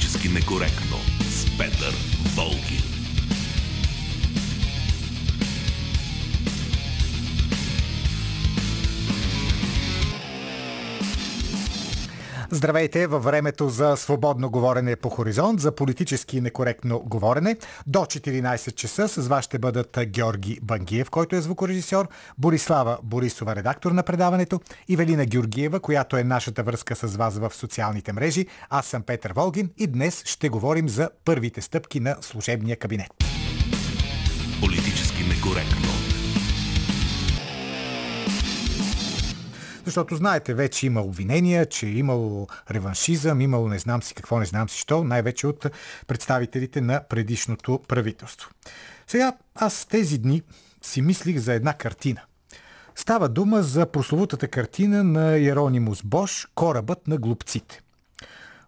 Политически некоректно с Петър Волгин. Здравейте във времето за свободно говорене по Хоризонт, за политически некоректно говорене. До 14 часа с вас ще бъдат Георги Бангиев, който е звукорежисьор, Борислава Борисова, редактор на предаването, и Велина Георгиева, която е нашата връзка с вас в социалните мрежи. Аз съм Петър Волгин и днес ще говорим за първите стъпки на служебния кабинет. Политически некоректно. Защото знаете, вече има обвинения, че е имало реваншизъм, имало не знам си какво, не знам си що, най-вече от представителите на предишното правителство. Сега аз тези дни си мислих за една картина. Става дума за прословутата картина на Йеронимус Бош „Корабът на глупците“.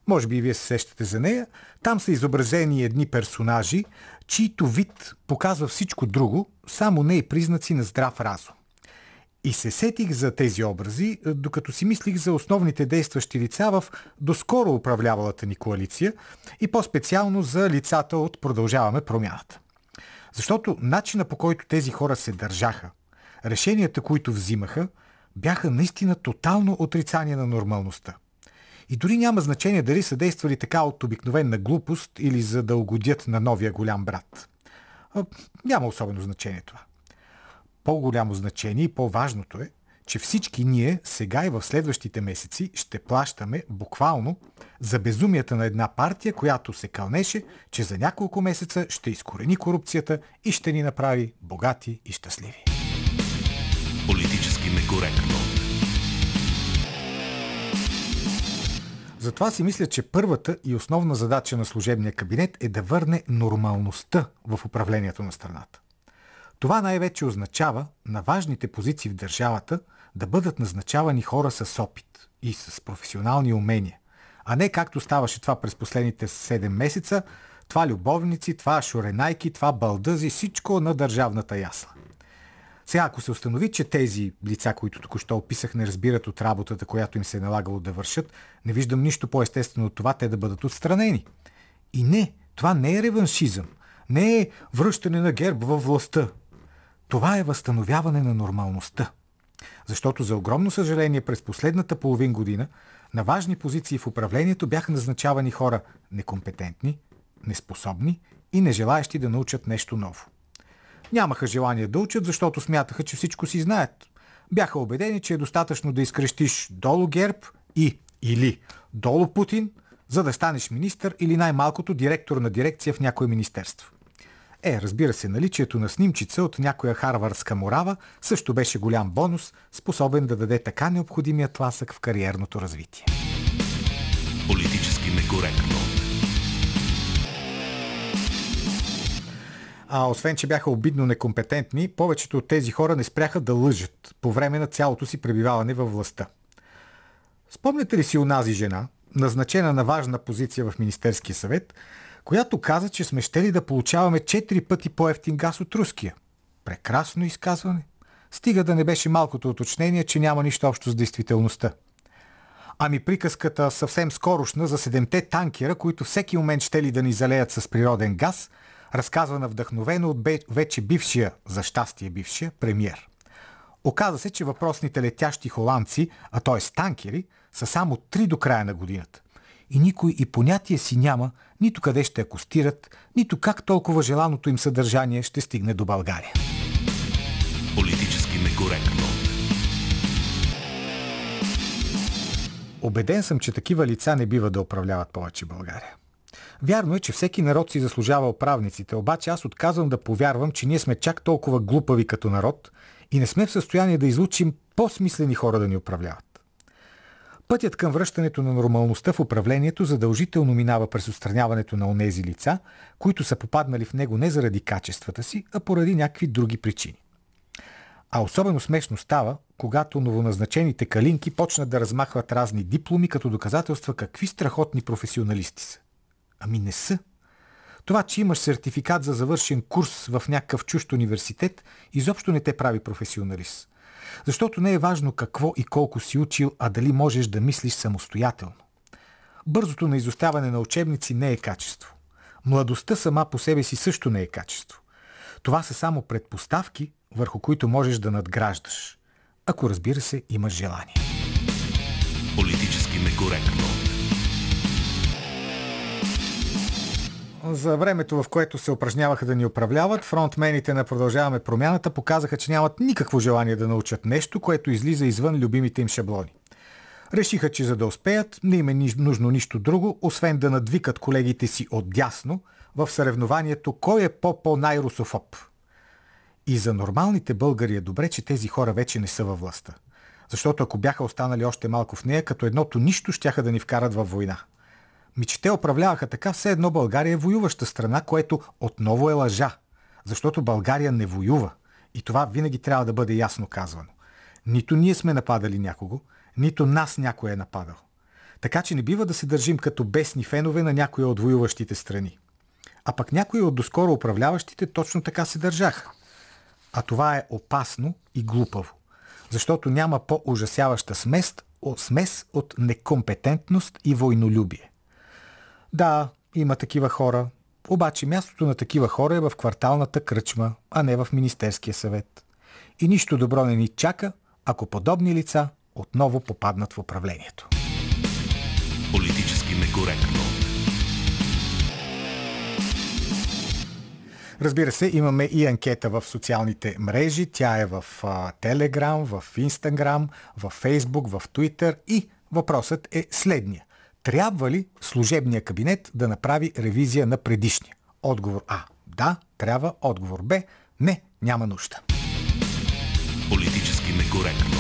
Може би и вие се сещате за нея. Там са изобразени едни персонажи, чийто вид показва всичко друго, само не и признаци на здрав разум. И се сетих за тези образи, докато си мислих за основните действащи лица в доскоро управлявалата ни коалиция и по-специално за лицата от Продължаваме промяната. Защото начина, по който тези хора се държаха, решенията, които взимаха, бяха наистина тотално отрицание на нормалността. И дори няма значение дали са действали така от обикновена глупост или за да угодят на новия голям брат. Няма особено значение това. По-голямо значение и по-важното е, че всички ние сега и в следващите месеци ще плащаме буквално за безумията на една партия, която се кълнеше, че за няколко месеца ще изкорени корупцията и ще ни направи богати и щастливи. Политически некоректно. Затова си мисля, че първата и основна задача на служебния кабинет е да върне нормалността в управлението на страната. Това най-вече означава на важните позиции в държавата да бъдат назначавани хора с опит и с професионални умения, а не както ставаше това през последните 7 месеца, това любовници, това шоренайки, това балдъзи, всичко на държавната ясла. Сега, ако се установи, че тези лица, които току-що описах, не разбират от работата, която им се е налагало да вършат, не виждам нищо по-естествено от това те да бъдат отстранени. И не, това не е реваншизъм, не е връщане на ГЕРБ във властта. Това е възстановяване на нормалността. Защото за огромно съжаление през последната половин година на важни позиции в управлението бяха назначавани хора некомпетентни, неспособни и нежелаещи да научат нещо ново. Нямаха желание да учат, защото смятаха, че всичко си знаят. Бяха убедени, че е достатъчно да изкрещиш долу ГЕРБ или долу Путин, за да станеш министър или най-малкото директор на дирекция в някое министерство. Разбира се, наличието на снимчица от някоя харвардска морава също беше голям бонус, способен да даде така необходимия тласък в кариерното развитие. Политически некоректно. Освен, че бяха обидно некомпетентни, повечето от тези хора не спряха да лъжат по време на цялото си пребиваване във властта. Спомняте ли си онази жена, назначена на важна позиция в Министерския съвет, която каза, че сме щели да получаваме 4 пъти по-евтин газ от руския? Прекрасно изказване. Стига да не беше малкото уточнение, че няма нищо общо с действителността. Ами приказката съвсем скорошна за 7-те танкера, които всеки момент щели да ни залеят с природен газ, разказвана вдъхновено от вече бившия, за щастие бившия, премиер. Оказа се, че въпросните летящи холандци, а т.е. танкери, са само 3 до края на годината. И никой и понятие си няма, нито къде ще акостират, нито как толкова желаното им съдържание ще стигне до България. Политически некоректно. Обеден съм, че такива лица не бива да управляват повече България. Вярно е, че всеки народ си заслужава управниците, обаче аз отказвам да повярвам, че ние сме чак толкова глупави като народ и не сме в състояние да излучим по-смислени хора да ни управляват. Пътят към връщането на нормалността в управлението задължително минава през отстраняването на онези лица, които са попаднали в него не заради качествата си, а поради някакви други причини. А особено смешно става, когато новоназначените калинки почнат да размахват разни дипломи като доказателства какви страхотни професионалисти са. Ами не са. Това, че имаш сертификат за завършен курс в някакъв чужд университет, изобщо не те прави професионалист. Защото не е важно какво и колко си учил, а дали можеш да мислиш самостоятелно. Бързото на изоставане на учебници не е качество. Младостта сама по себе си също не е качество. Това са само предпоставки, върху които можеш да надграждаш. Ако, разбира се, имаш желание. Политически некоректно. За времето, в което се упражняваха да ни управляват, фронтмените на Продължаваме промяната показаха, че нямат никакво желание да научат нещо, което излиза извън любимите им шаблони. Решиха, че за да успеят, не им е нужно нищо друго, освен да надвикат колегите си отдясно в съревнованието кой е по-най-русофоб. И за нормалните българи е добре, че тези хора вече не са във властта. Защото ако бяха останали още малко в нея, като едното нищо щяха да ни вкарат във война. Мичите управляваха така, все едно България е воюваща страна, което отново е лъжа. Защото България не воюва. И това винаги трябва да бъде ясно казвано. Нито ние сме нападали някого, нито нас някой е нападал. Така че не бива да се държим като бесни фенове на някоя от воюващите страни. А пък някои от доскоро управляващите точно така се държаха. А това е опасно и глупаво. Защото няма по-ужасяваща смес от некомпетентност и войнолюбие. Да, има такива хора, обаче мястото на такива хора е в кварталната кръчма, а не в Министерския съвет. И нищо добро не ни чака, ако подобни лица отново попаднат в управлението. Политически некоректно. Разбира се, имаме и анкета в социалните мрежи. Тя е в Телеграм, в Инстаграм, в Фейсбук, в Туитър и въпросът е следния. Трябва ли служебният кабинет да направи ревизия на предишния? Отговор А. Да, трябва. Отговор Б. Не, няма нужда. Политически некоректно.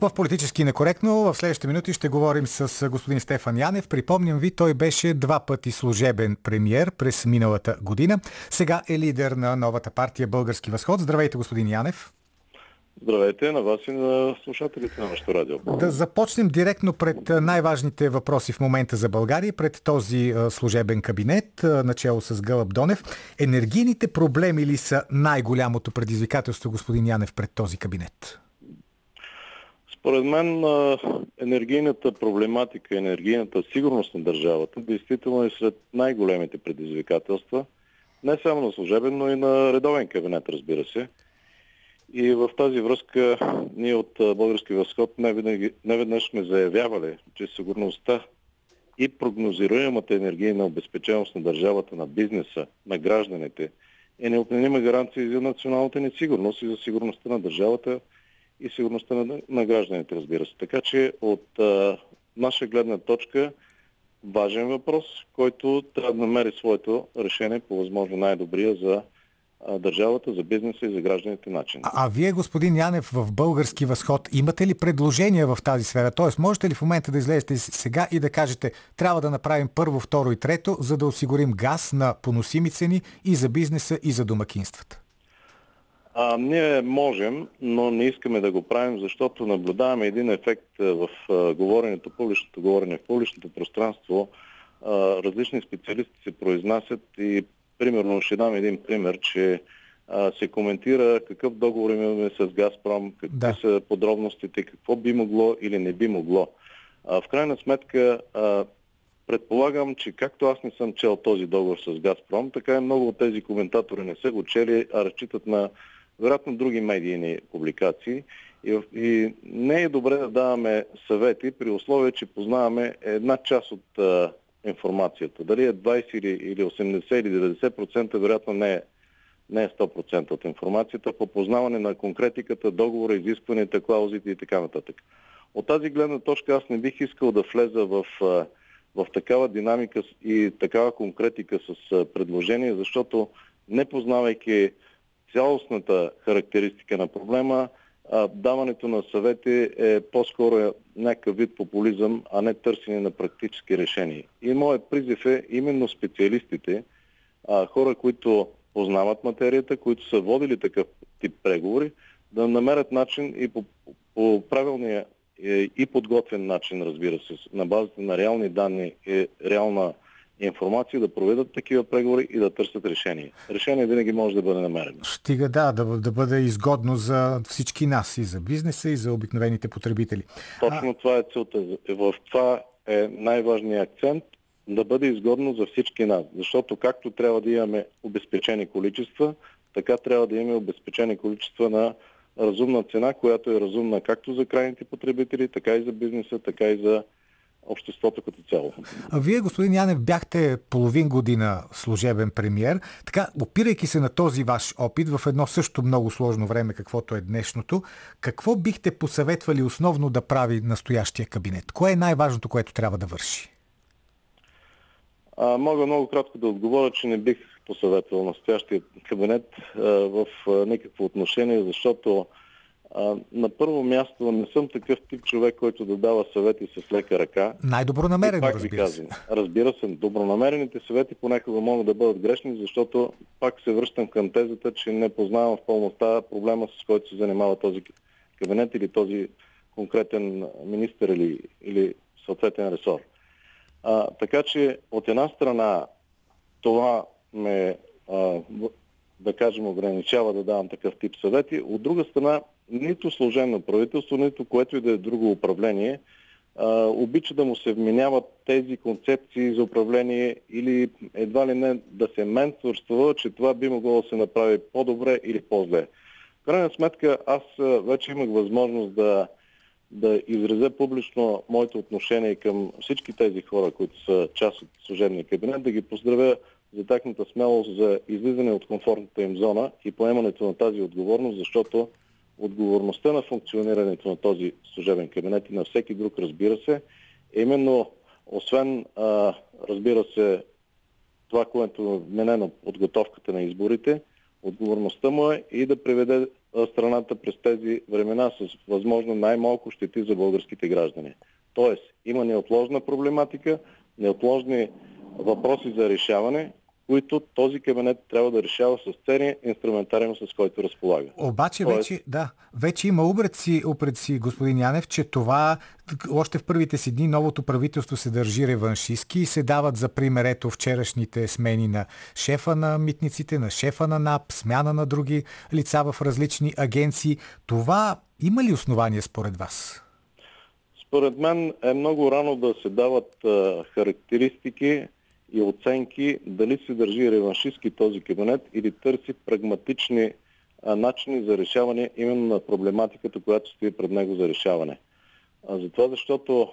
В Политически некоректно в следващите минути ще говорим с господин Стефан Янев. Припомням ви, той беше 2 пъти служебен премиер през миналата година. Сега е лидер на новата партия Български възход. Здравейте, господин Янев. Здравейте на вас и на слушателите на нашето радио. Да започнем директно пред най-важните въпроси в момента за България, пред този служебен кабинет, начало с Гълъп Донев. Енергийните проблеми ли са най-голямото предизвикателство, господин Янев, пред този кабинет? Според мен енергийната проблематика, енергийната сигурност на държавата действително е сред най-големите предизвикателства, не само на служебен, но и на редовен кабинет, разбира се. И в тази връзка ние от Български възход неведнъж сме заявявали, че сигурността и прогнозируемата енергийна обезпеченост на държавата, на бизнеса, на гражданите е неотменима гаранция за националната ни сигурност и за сигурността на държавата и сигурността на гражданите, разбира се. Така че от наша гледна точка важен въпрос, който трябва да намери своето решение по възможно най-добрия за държавата, за бизнеса и за гражданите начин. А вие, господин Янев, в Български възход имате ли предложения в тази сфера? Тоест, можете ли в момента да излезете сега и да кажете, трябва да направим първо, второ и трето, за да осигурим газ на поносими цени и за бизнеса, и за домакинствата? Ние можем, но не искаме да го правим, защото наблюдаваме един ефект в публичното говорене, в публичното пространство. Различни специалисти се произнасят и примерно ще дам един пример, че се коментира какъв договор имаме с Газпром, какви са подробностите, какво би могло или не би могло. В крайна сметка предполагам, че както аз не съм чел този договор с Газпром, така и много от тези коментатори не са го чели, а разчитат на вероятно други медийни публикации. И не е добре да даваме съвети при условие, че познаваме една част от информацията. Дали е 20 или 80 или 90%, вероятно не е 100% от информацията по познаване на конкретиката, договора, изискванията, клаузите и така нататък. От тази гледна точка аз не бих искал да влеза в такава динамика и такава конкретика с предложение, защото не познавайки цялостната характеристика на проблема, даването на съвети е по-скоро някакъв вид популизъм, а не търсене на практически решения. И моят призив е именно специалистите, хора, които познават материята, които са водили такъв тип преговори, да намерят начин и по правилния и подготвен начин, разбира се, на базата на реални данни и реална информация, да проведат такива преговори и да търсят решение. Решение винаги може да бъде намерено. Стига да бъде изгодно за всички нас, и за бизнеса, и за обикновените потребители. Точно това е целта. В това е най-важният акцент, да бъде изгодно за всички нас. Защото както трябва да имаме обезпечени количества, така трябва да имаме обезпечени количества на разумна цена, която е разумна както за крайните потребители, така и за бизнеса, така и за обществото като цяло. А вие, господин Янев, бяхте половин година служебен премиер. Така, опирайки се на този ваш опит в едно също много сложно време, каквото е днешното, какво бихте посъветвали основно да прави настоящия кабинет? Кое е най-важното, което трябва да върши? Мога много кратко да отговоря, че не бих посъветвал настоящия кабинет в никакво отношение, защото на първо място не съм такъв тип човек, който да дава съвети с лека ръка. Най-добронамерено, разбира се. Разбира се, добронамерените съвети понякога могат да бъдат грешни, защото пак се връщам към тезата, че не познавам в пълнота проблема, с който се занимава този кабинет или този конкретен министър или съответен ресор. Така че от една страна това ме, да кажем, ограничава да давам такъв тип съвети. От друга страна, нито служебно правителство, нито което и да е друго управление, обича да му се вменяват тези концепции за управление или едва ли не да се менторства, че това би могло да се направи по-добре или по-зле. В крайна сметка, аз вече имах възможност да изразя публично моето отношение към всички тези хора, които са част от служебния кабинет, да ги поздравя за тяхната смелост за излизане от комфортната им зона и поемането на тази отговорност, защото отговорността на функционирането на този служебен кабинет и на всеки друг, разбира се, именно освен, разбира се, това, което е вменено подготовката на изборите, отговорността му е и да приведе страната през тези времена с възможно най-малко щети за българските граждани. Тоест, има неотложна проблематика, неотложни въпроси за решаване, които този кабинет трябва да решава с целия инструментариум, с който разполага. Обаче вече има упреци, господин Янев, че това още в първите си дни новото правителство се държи реваншистки и се дават за пример ето вчерашните смени на шефа на митниците, на шефа на НАП, смяна на други лица в различни агенции. Това има ли основание според вас? Според мен е много рано да се дават характеристики и оценки дали се държи реваншистки този кабинет или търси прагматични начини за решаване именно на проблематиката, която стои пред него за решаване. Затова, защото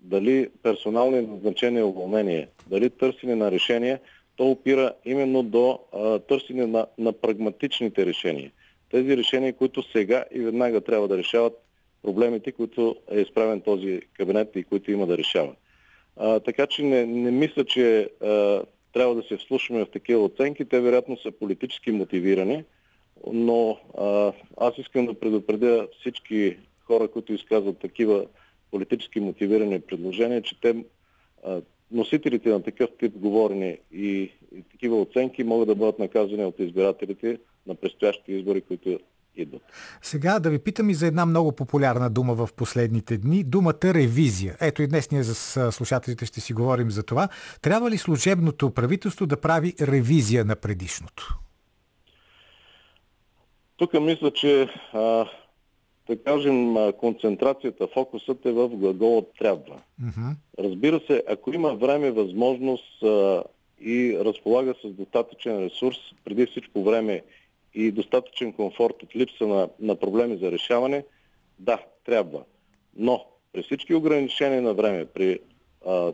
дали персонални назначения и уволнение, дали търсене на решение, то опира именно до търсене на прагматичните решения. Тези решения, които сега и веднага трябва да решават проблемите, които е изправен този кабинет и които има да решава. Така че не мисля, че трябва да се вслушваме в такива оценки. Те вероятно са политически мотивирани, но аз искам да предупредя всички хора, които изказват такива политически мотивирани предложения, че те, носителите на такъв тип говорене и такива оценки могат да бъдат наказани от избирателите на предстоящите избори, които идват. Сега да ви питам и за една много популярна дума в последните дни. Думата ревизия. Ето и днес ние с слушателите ще си говорим за това. Трябва ли служебното правителство да прави ревизия на предишното? Тук мисля, че да кажем, концентрацията, фокусът е в глагола трябва. Разбира се, ако има време, възможност и разполага с достатъчен ресурс, преди всичко време и достатъчен комфорт от липса на проблеми за решаване, да, трябва. Но при всички ограничения на време, при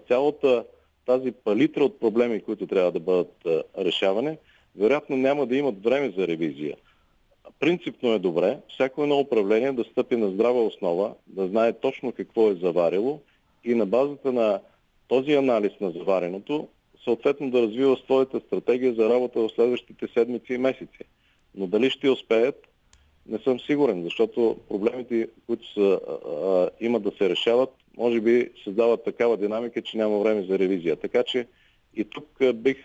цялата тази палитра от проблеми, които трябва да бъдат решавани, вероятно няма да имат време за ревизия. Принципно е добре всяко едно управление да стъпи на здрава основа, да знае точно какво е заварило и на базата на този анализ на завареното, съответно да развива своята стратегия за работа в следващите седмици и месеци. Но дали ще успеят, не съм сигурен, защото проблемите, които имат да се решават, може би създават такава динамика, че няма време за ревизия. Така че и тук бих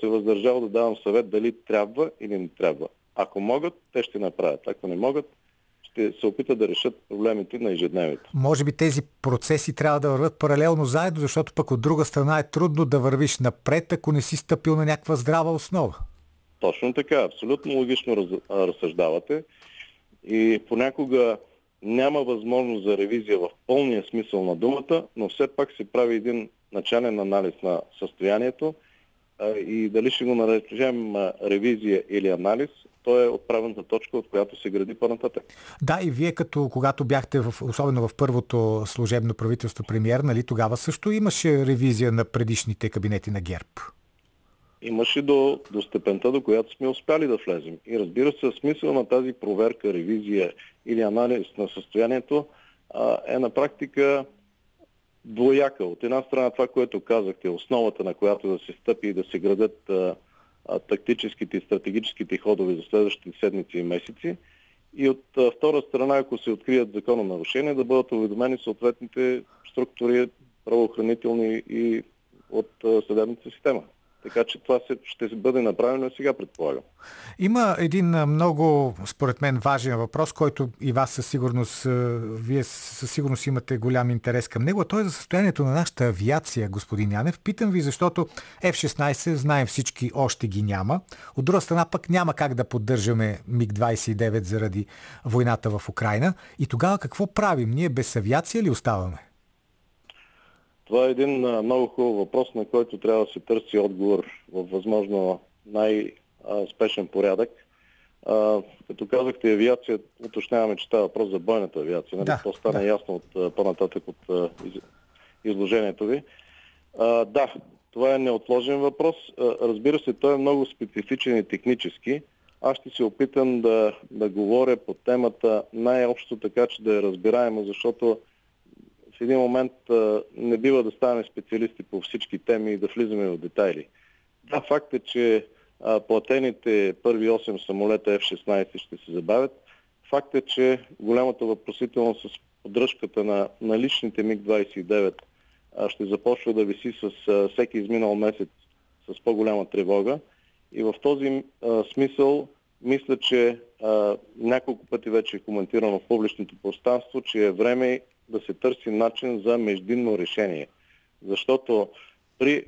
се въздържал да давам съвет дали трябва или не трябва. Ако могат, те ще направят. Ако не могат, ще се опитат да решат проблемите на ежедневието. Може би тези процеси трябва да върват паралелно заедно, защото пък от друга страна е трудно да вървиш напред, ако не си стъпил на някаква здрава основа. Точно така, абсолютно логично разсъждавате и понякога няма възможност за ревизия в пълния смисъл на думата, но все пак се прави един начален анализ на състоянието и дали ще го наречем ревизия или анализ, то е отправната точка, от която се гради по-нататък. Да, и вие като когато бяхте, особено в първото служебно правителство премиер, нали, тогава също имаше ревизия на предишните кабинети на ГЕРБ? Имаше до степента, до която сме успяли да влезем. И разбира се, смисъл на тази проверка, ревизия или анализ на състоянието е на практика двояка. От една страна това, което казахте, основата на която да се стъпи и да се градят тактическите и стратегическите ходове за следващите седмици и месеци. И от втора страна, ако се открият закононарушения, да бъдат уведомени съответните структури, правоохранителни и от съдебната система. Така че това ще бъде направено сега, предполагам. Има един много, според мен, важен въпрос, който и вас със сигурност, вие със сигурност имате голям интерес към него, а той е за състоянието на нашата авиация, господин Янев. Питам ви, защото F-16, знаем всички, още ги няма. От друга страна пък няма как да поддържаме МиГ-29 заради войната в Украйна. И тогава какво правим? Ние без авиация ли оставаме? Това е един много хубав въпрос, на който трябва да се търси отговор във възможно най-спешен порядък. Като казахте авиация, уточняваме, че става въпрос за бойната авиация. Нали? Да, това стана ясно от по-нататък от изложението ви. Да, това е неотложен въпрос. Разбира се, той е много специфичен и технически. Аз ще се опитам да говоря по темата най-общо, така че да я разбираем, защото в един момент не бива да ставаме специалисти по всички теми и да влизаме в детайли. Да, факт е, че платените първи 8 самолета F-16 ще се забавят. Факт е, че голямата въпросителност с поддръжката на наличните МиГ-29 ще започва да виси с всеки изминал месец с по-голяма тревога. И в този смисъл мисля, че няколко пъти вече е коментирано в публичното пространство, че е време да се търси начин за междинно решение. Защото при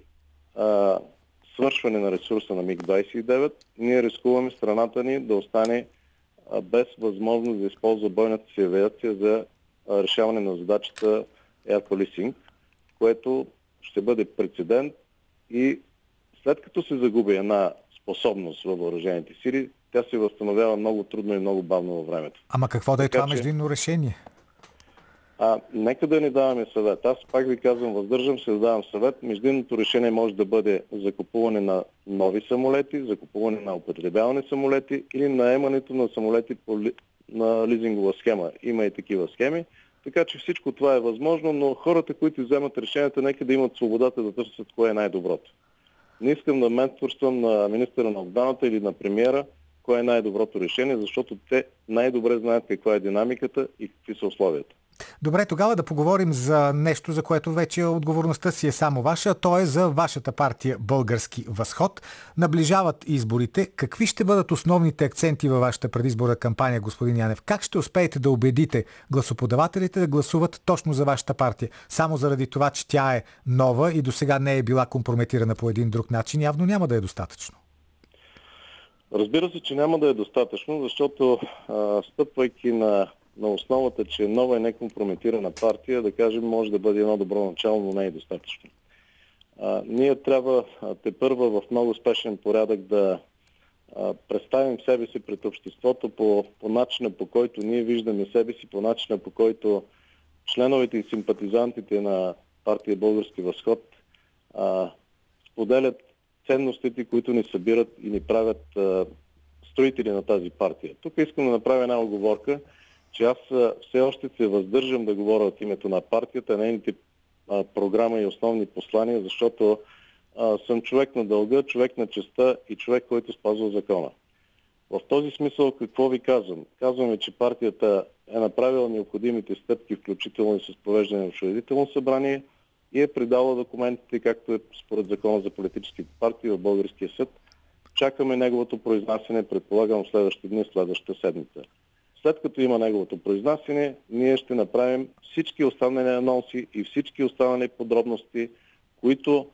свършване на ресурса на МиГ-29 ние рискуваме страната ни да остане без възможност да използва бойната си авиация за решаване на задачата Air Policing, което ще бъде прецедент и след като се загуби една способност във въоръжените сили, тя се възстановява много трудно и много бавно във времето. Ама какво да е това междинно решение? Нека да не даваме съвет. Аз пак ви казвам, въздържам се да давам съвет. Междинното решение може да бъде закупуване на нови самолети, закупуване на употребявани самолети или наемането на самолети на лизингова схема. Има и такива схеми. Така че всичко това е възможно, но хората, които вземат решенията, нека да имат свободата да търсят кое е най-доброто. Не искам да менторствам на министъра на отбраната или на премиера кое е най-доброто решение, защото те най-добре знаят каква е динамиката и какви са условията. Добре, тогава да поговорим за нещо, за което вече отговорността си е само ваша, то е за вашата партия Български възход. Наближават изборите. Какви ще бъдат основните акценти във вашата предизборна кампания, господин Янев? Как ще успеете да убедите гласоподавателите да гласуват точно за вашата партия? Само заради това, че тя е нова и досега не е била компрометирана по един друг начин, явно няма да е достатъчно. Разбира се, че няма да е достатъчно, защото стъпвайки на основата, че е нова и некомпрометирана партия, да кажем, може да бъде едно добро начало, но не е достатъчно. Ние трябва тепърва в много спешен порядък да представим себе си пред обществото по начина, по който ние виждаме себе си, по начина, по който членовете и симпатизантите на партия Български възход споделят ценностите, които ни събират и ни правят строители на тази партия. Тук искам да направя една оговорка, че аз все още се въздържам да говоря от името на партията, нейните програма и основни послания, защото съм човек на дълга, човек на честта и човек, който спазва закона. В този смисъл какво ви казвам? Казваме, че партията е направила необходимите стъпки, включително и с провеждане на учредително събрание и е предала документите, както е според закона за политическите партии в Българския съд. Чакаме неговото произнасяне, предполагам, следващите дни, следващата седмица. след като има неговото произнасяне, ние ще направим всички останали анонси и всички останали подробности, които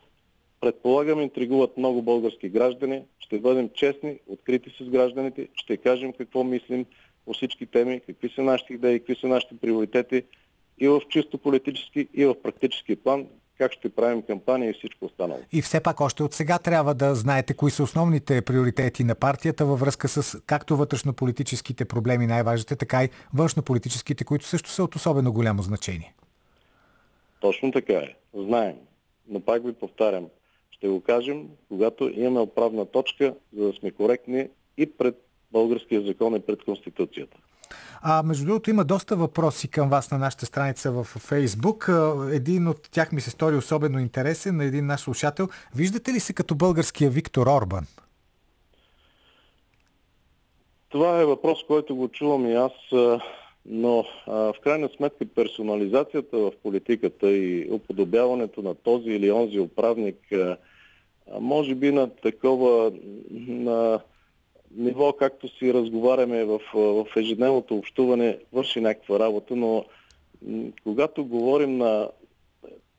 предполагам интригуват много български граждани. Ще бъдем честни, открити с гражданите, ще кажем какво мислим по всички теми, какви са нашите идеи, какви са нашите приоритети и в чисто политически, и в практически план, как ще правим кампания и всичко останало. И все пак още от сега трябва да знаете кои са основните приоритети на партията във връзка с както вътрешнополитическите проблеми най-важните, така и външнополитическите, които също са от особено голямо значение. Точно така е. Знаем. Но пак ви повтарям. Ще го кажем, когато имаме отправна точка, за да сме коректни и пред българския закон и пред Конституцията. Между другото, има доста въпроси към вас на нашата страница в Фейсбук. Един от тях ми се стори особено интересен на един наш слушател. Виждате ли се като българския Виктор Орбан? Това е въпрос, който го чувам и аз, но в крайна сметка персонализацията в политиката и уподобяването на този или онзи управник, може би на такова... на ниво, както си разговаряме в ежедневното общуване, върши някаква работа, но когато говорим на...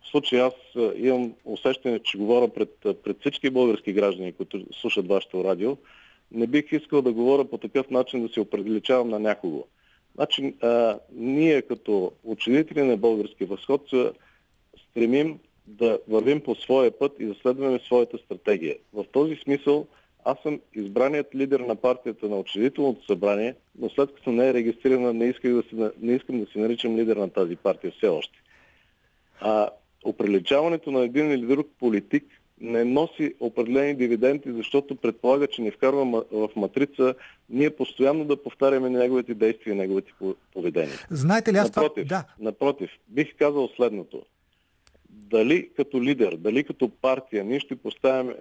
В случай аз имам усещане, че говоря пред всички български граждани, които слушат вашето радио, не бих искал да говоря по такъв начин, да се определичавам на някого. Значи, ние като учредители на Български възход се стремим да вървим по своя път и да следваме своята стратегия. В този смисъл аз съм избраният лидер на партията на учредителното събрание, но след като не е регистрирана, не искам да се наричам лидер на тази партия все още. Оприличаването на един или друг политик не носи определени дивиденти, защото предполага, че ни вкарва в матрица ние постоянно да повтаряме неговите действия и неговите поведения. Знаете ли, аз напротив, това... Да. Напротив, бих казал следното. Дали като лидер, дали като партия ние ще поставяме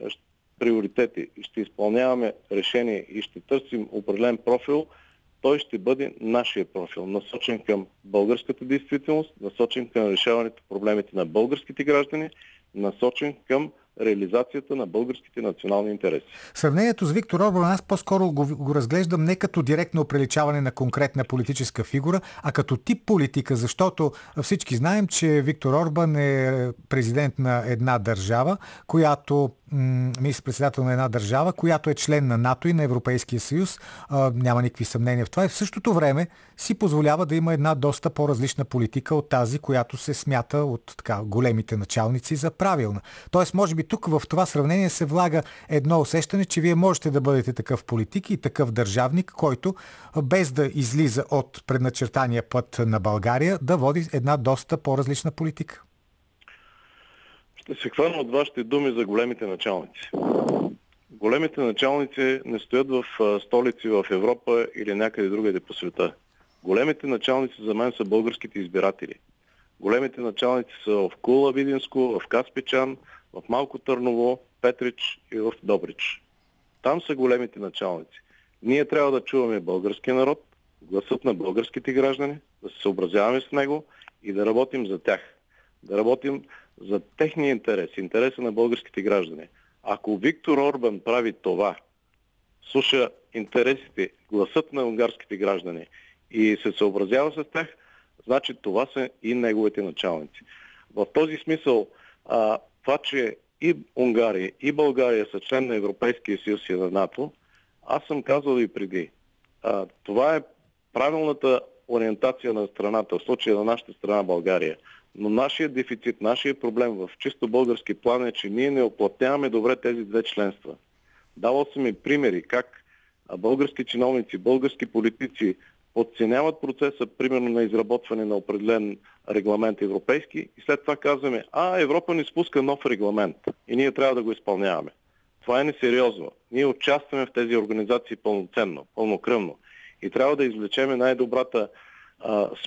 приоритети и ще изпълняваме решения и ще търсим определен профил, той ще бъде нашия профил, насочен към българската действителност, насочен към решаването проблемите на българските граждани, насочен към реализацията на българските национални интереси. Сравнението с Виктор Орбан аз по-скоро го разглеждам не като директно оприличаване на конкретна политическа фигура, а като тип политика, защото всички знаем, че Виктор Орбан е президент на една държава, която министър-председател на една държава, която е член на НАТО и на Европейския съюз. Няма никакви съмнения в това. И в същото време си позволява да има една доста по-различна политика от тази, която се смята от големите началници за правилна. Тоест, може би тук в това сравнение се влага едно усещане, че вие можете да бъдете такъв политик и такъв държавник, който без да излиза от предначертания път на България, да води една доста по-различна политика. Ще се хвана от вашите думи за големите началници. Големите началници не стоят в столици в Европа или някъде другаде по света. Големите началници за мен са българските избиратели. Големите началници са в Кула, Видинско, в Каспичан, в Малко Търново, Петрич и в Добрич. Там са големите началници. Ние трябва да чуваме българския народ, гласът на българските граждани, да се съобразяваме с него и да работим за тях. Да работим за техния интерес, интереса на българските граждани. Ако Виктор Орбан прави това, слуша интересите, гласът на унгарските граждани и се съобразява с тях, значи това са и неговите началници. В този смисъл, това, че и Унгария, и България са член на Европейския съюз и на НАТО, аз съм казал и преди. Това е правилната ориентация на страната, в случая на нашата страна България. Но нашия дефицит, нашия проблем в чисто български план е, че ние не оплътняваме добре тези две членства. Давал съм и примери как български чиновници, български политици подценяват процеса, примерно на изработване на определен регламент европейски и след това казваме, Европа ни спуска нов регламент и ние трябва да го изпълняваме. Това е несериозно. Ние участваме в тези организации пълноценно, пълнокръвно и трябва да извлечеме най-добрата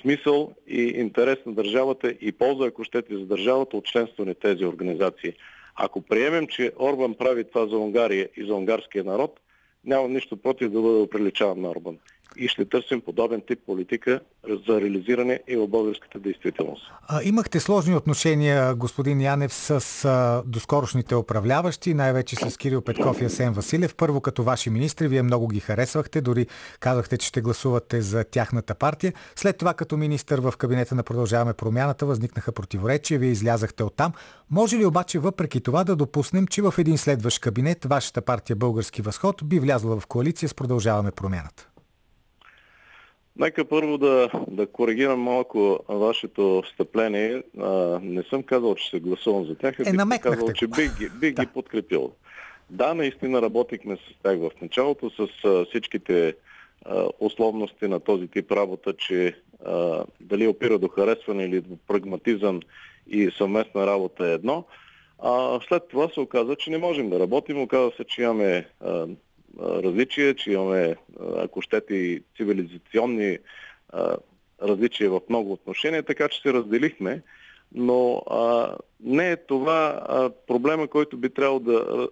смисъл и интерес на държавата и полза, ако щете, за държавата от членство на тези организации. Ако приемем, че Орбан прави това за Унгария и за унгарския народ, няма нищо против да бъде оприличаван на Орбан. и ще търсим подобен тип политика за реализиране и в българската действителност. Имахте сложни отношения, господин Янев, с доскорошните управляващи, най-вече с Кирил Петков и Асен Василев. Първо, като ваши министри, вие много ги харесвахте, дори казахте, че ще гласувате за тяхната партия. След това, като министър в кабинета на Продължаваме промяната, възникнаха противоречия, вие излязахте оттам. Може ли обаче въпреки това да допуснем, че в един следващ кабинет вашата партия Български възход би влязла в коалиция с Продължаваме промяната? Нека първо да коригирам малко вашето встъпление. Не съм казал, че се гласувам за тях, бих казал, че бих ги подкрепил. Да, наистина работихме с тях в началото, с всичките условности на този тип работа, че дали опира до харесване или до прагматизъм и съвместна работа е едно. След това се оказа, че не можем да работим. Оказа се, че имаме различия, че имаме, ако щете, и цивилизационни различия в много отношения, така че се разделихме. Но не е това проблема, който би трябвало да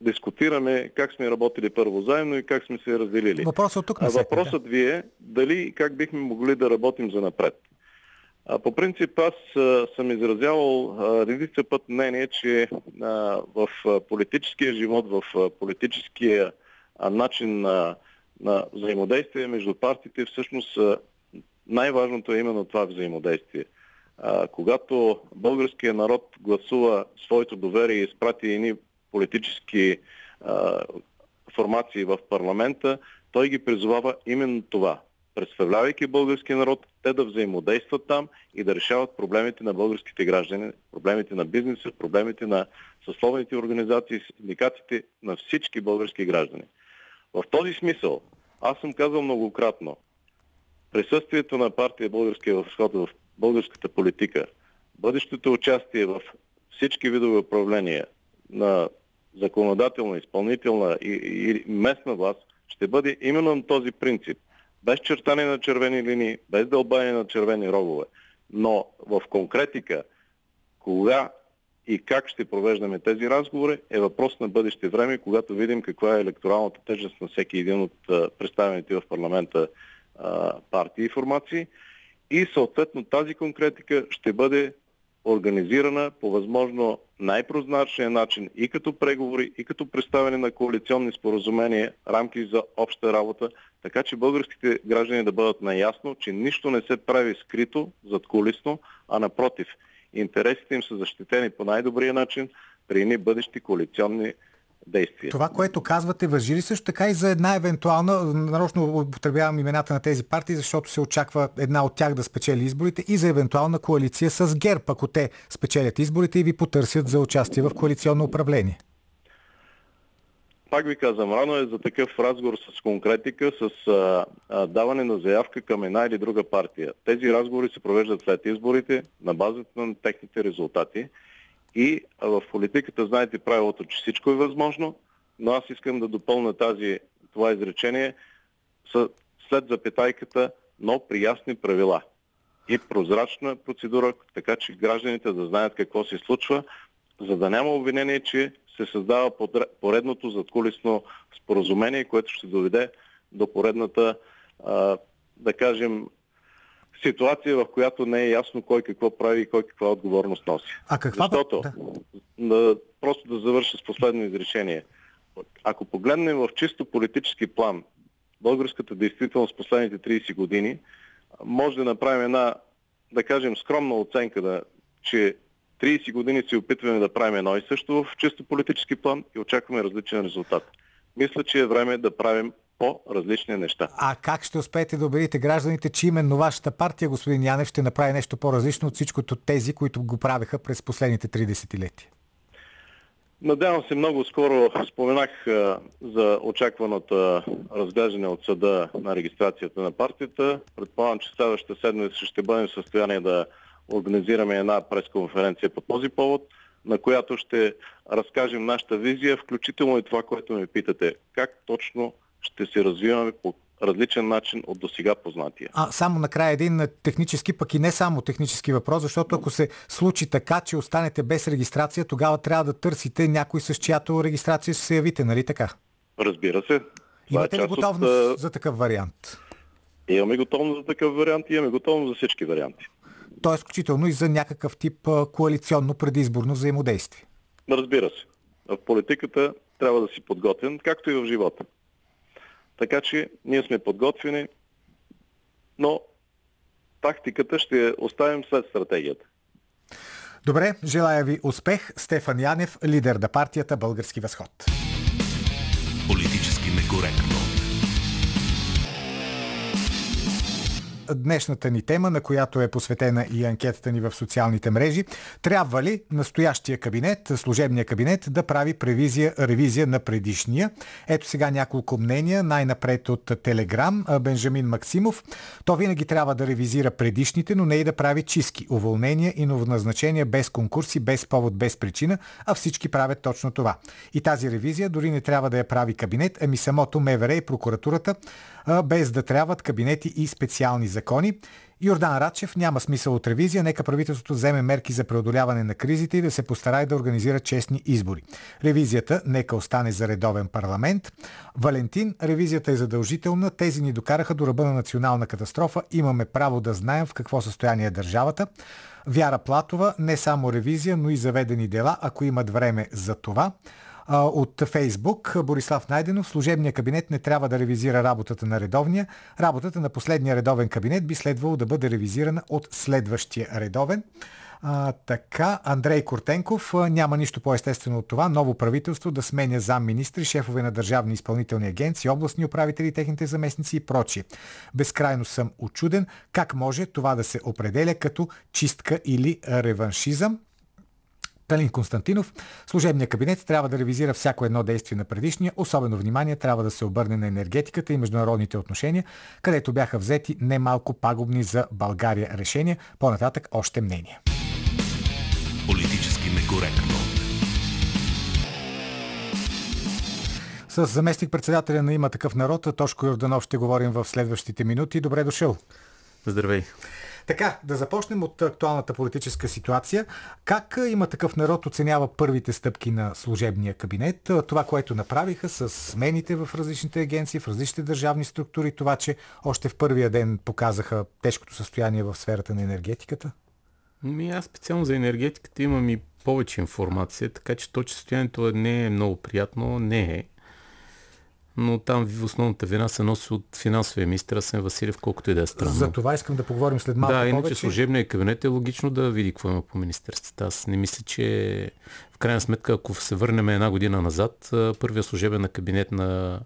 дискутираме, как сме работили първо заедно и как сме се разделили. Въпросът ви е дали и как бихме могли да работим занапред. По принцип аз съм изразявал редица път мнение, че в политическия живот, в политическия начин на взаимодействие между партиите, всъщност най-важното е именно това взаимодействие. Когато българският народ гласува своето доверие и изпрати едни политически формации в парламента, той ги призовава именно това. Представлявайки българския народ, те да взаимодействат там и да решават проблемите на българските граждани, проблемите на бизнеса, проблемите на съсловните организации, синдикатите, на всички български граждани. В този смисъл, аз съм казал многократно, присъствието на партия Българския възход в българската политика, бъдещото участие в всички видове управления на законодателна, изпълнителна и местна власт, ще бъде именно на този принцип. Без чертане на червени линии, без дълбане на червени рогове. Но в конкретика, кога и как ще провеждаме тези разговори, е въпрос на бъдеще време, когато видим каква е електоралната тежест на всеки един от представените в парламента партии и формации. И съответно тази конкретика ще бъде организирана по възможно най-прозрачния начин и като преговори, и като представяне на коалиционни споразумения, рамки за обща работа, така че българските граждани да бъдат наясно, че нищо не се прави скрито, задкулисно, а напротив, интересите им са защитени по най-добрия начин при едни бъдещи коалиционни действия. Това, което казвате, важи ли също така и за една евентуална, нарочно употребявам имената на тези партии, защото се очаква една от тях да спечели изборите, и за евентуална коалиция с ГЕРБ, ако те спечелят изборите и ви потърсят за участие в коалиционно управление? Пак ви казвам, рано е за такъв разговор с конкретика, с даване на заявка към една или друга партия. Тези разговори се провеждат след изборите на базата на техните резултати. И в политиката знаете правилото, че всичко е възможно, но аз искам да допълня това изречение след запетайката, но при ясни правила и прозрачна процедура, така че гражданите да знаят какво се случва, за да няма обвинение, че се създава поредното задкулисно споразумение, което ще доведе до поредната, да кажем, ситуация, в която не е ясно кой какво прави и кой каква отговорност носи. Защото, просто да завърша с последно изречение, ако погледнем в чисто политически план българската действителност последните 30 години, може да направим една, да кажем, скромна оценка, че 30 години се опитваме да правим едно и също в чисто политически план и очакваме различен резултат. Мисля, че е време да правим по-различни неща. А как ще успеете да убедите гражданите, че именно вашата партия, господин Янев, ще направи нещо по-различно от всичкото тези, които го правеха през последните 3 десетилетия? Надявам се, много скоро споменах за очакваното разглеждане от съда на регистрацията на партията. Предполагам, че следващата седмица ще бъдем в състояние да организираме една пресконференция по този повод, на която ще разкажем нашата визия, включително и това, което ме питате. Как точно ще се развиваме по различен начин от досега познатия. Само накрая един технически, пък и не само технически въпрос, защото ако се случи така, че останете без регистрация, тогава трябва да търсите някой, с чиято регистрация ще се явите, нали така? Разбира се. Имате ли готовност за такъв вариант? Имаме готовност за такъв вариант, имаме готовност за всички варианти. То е изключително и за някакъв тип коалиционно предизборно взаимодействие. Разбира се. В политиката трябва да си подготвен, както и в живота. Така че ние сме подготвени, но тактиката ще оставим след стратегията. Добре, желая ви успех. Стефан Янев, лидер на партията Български възход. Политически некоректно. Днешната ни тема, на която е посветена и анкетата ни в социалните мрежи. Трябва ли настоящия кабинет, служебния кабинет, да прави ревизия на предишния? Ето сега няколко мнения. Най-напред от Телеграм, Бенджамин Максимов. То винаги трябва да ревизира предишните, но не и да прави чистки, уволнения и новоназначения без конкурси, без повод, без причина, а всички правят точно това. И тази ревизия дори не трябва да я прави кабинет, ами самото МВР и прокуратурата, без да трябват кабинети и специални закони. Йордан Рачев: няма смисъл от ревизия, нека правителството вземе мерки за преодоляване на кризите и да се постарае да организира честни избори. Ревизията нека остане за редовен парламент. Валентин: ревизията е задължителна, тези ни докараха до ръба на национална катастрофа, имаме право да знаем в какво състояние е държавата. Вяра Платова: не само ревизия, но и заведени дела, ако имат време за това. От Фейсбук Борислав Найденов: служебният кабинет не трябва да ревизира работата на редовния. Работата на последния редовен кабинет би следвало да бъде ревизирана от следващия редовен. Така, Андрей Кортенков: няма нищо по-естествено от това ново правителство да сменя замминистри, шефове на държавни изпълнителни агенции, областни управители, техните заместници и прочие. Безкрайно съм учуден как може това да се определя като чистка или реваншизъм. Талин Константинов: служебният кабинет трябва да ревизира всяко едно действие на предишния. Особено внимание трябва да се обърне на енергетиката и международните отношения, където бяха взети немалко пагубни за България решения. По-нататък още мнение. Политически некоректно. С заместник-председателя на Има такъв народ Тошко Йорданов ще говорим в следващите минути. Добре дошъл. Здравей. Така, да започнем от актуалната политическа ситуация. Как Има такъв народ оценява първите стъпки на служебния кабинет? Това, което направиха с смените в различните агенции, в различните държавни структури, това, че още в първия ден показаха тежкото състояние в сферата на енергетиката? Аз специално за енергетиката имам и повече информация, така че то, че състоянието не е много приятно, не е. Но там основната вина се носи от финансовия министър Асен Василев, колкото и да е странно. За това искам да поговорим след малко повече. Да, иначе служебният кабинет е логично да види какво има по министерствата. Аз не мисля, че в крайна сметка, ако се върнем една година назад, първия служебен кабинет на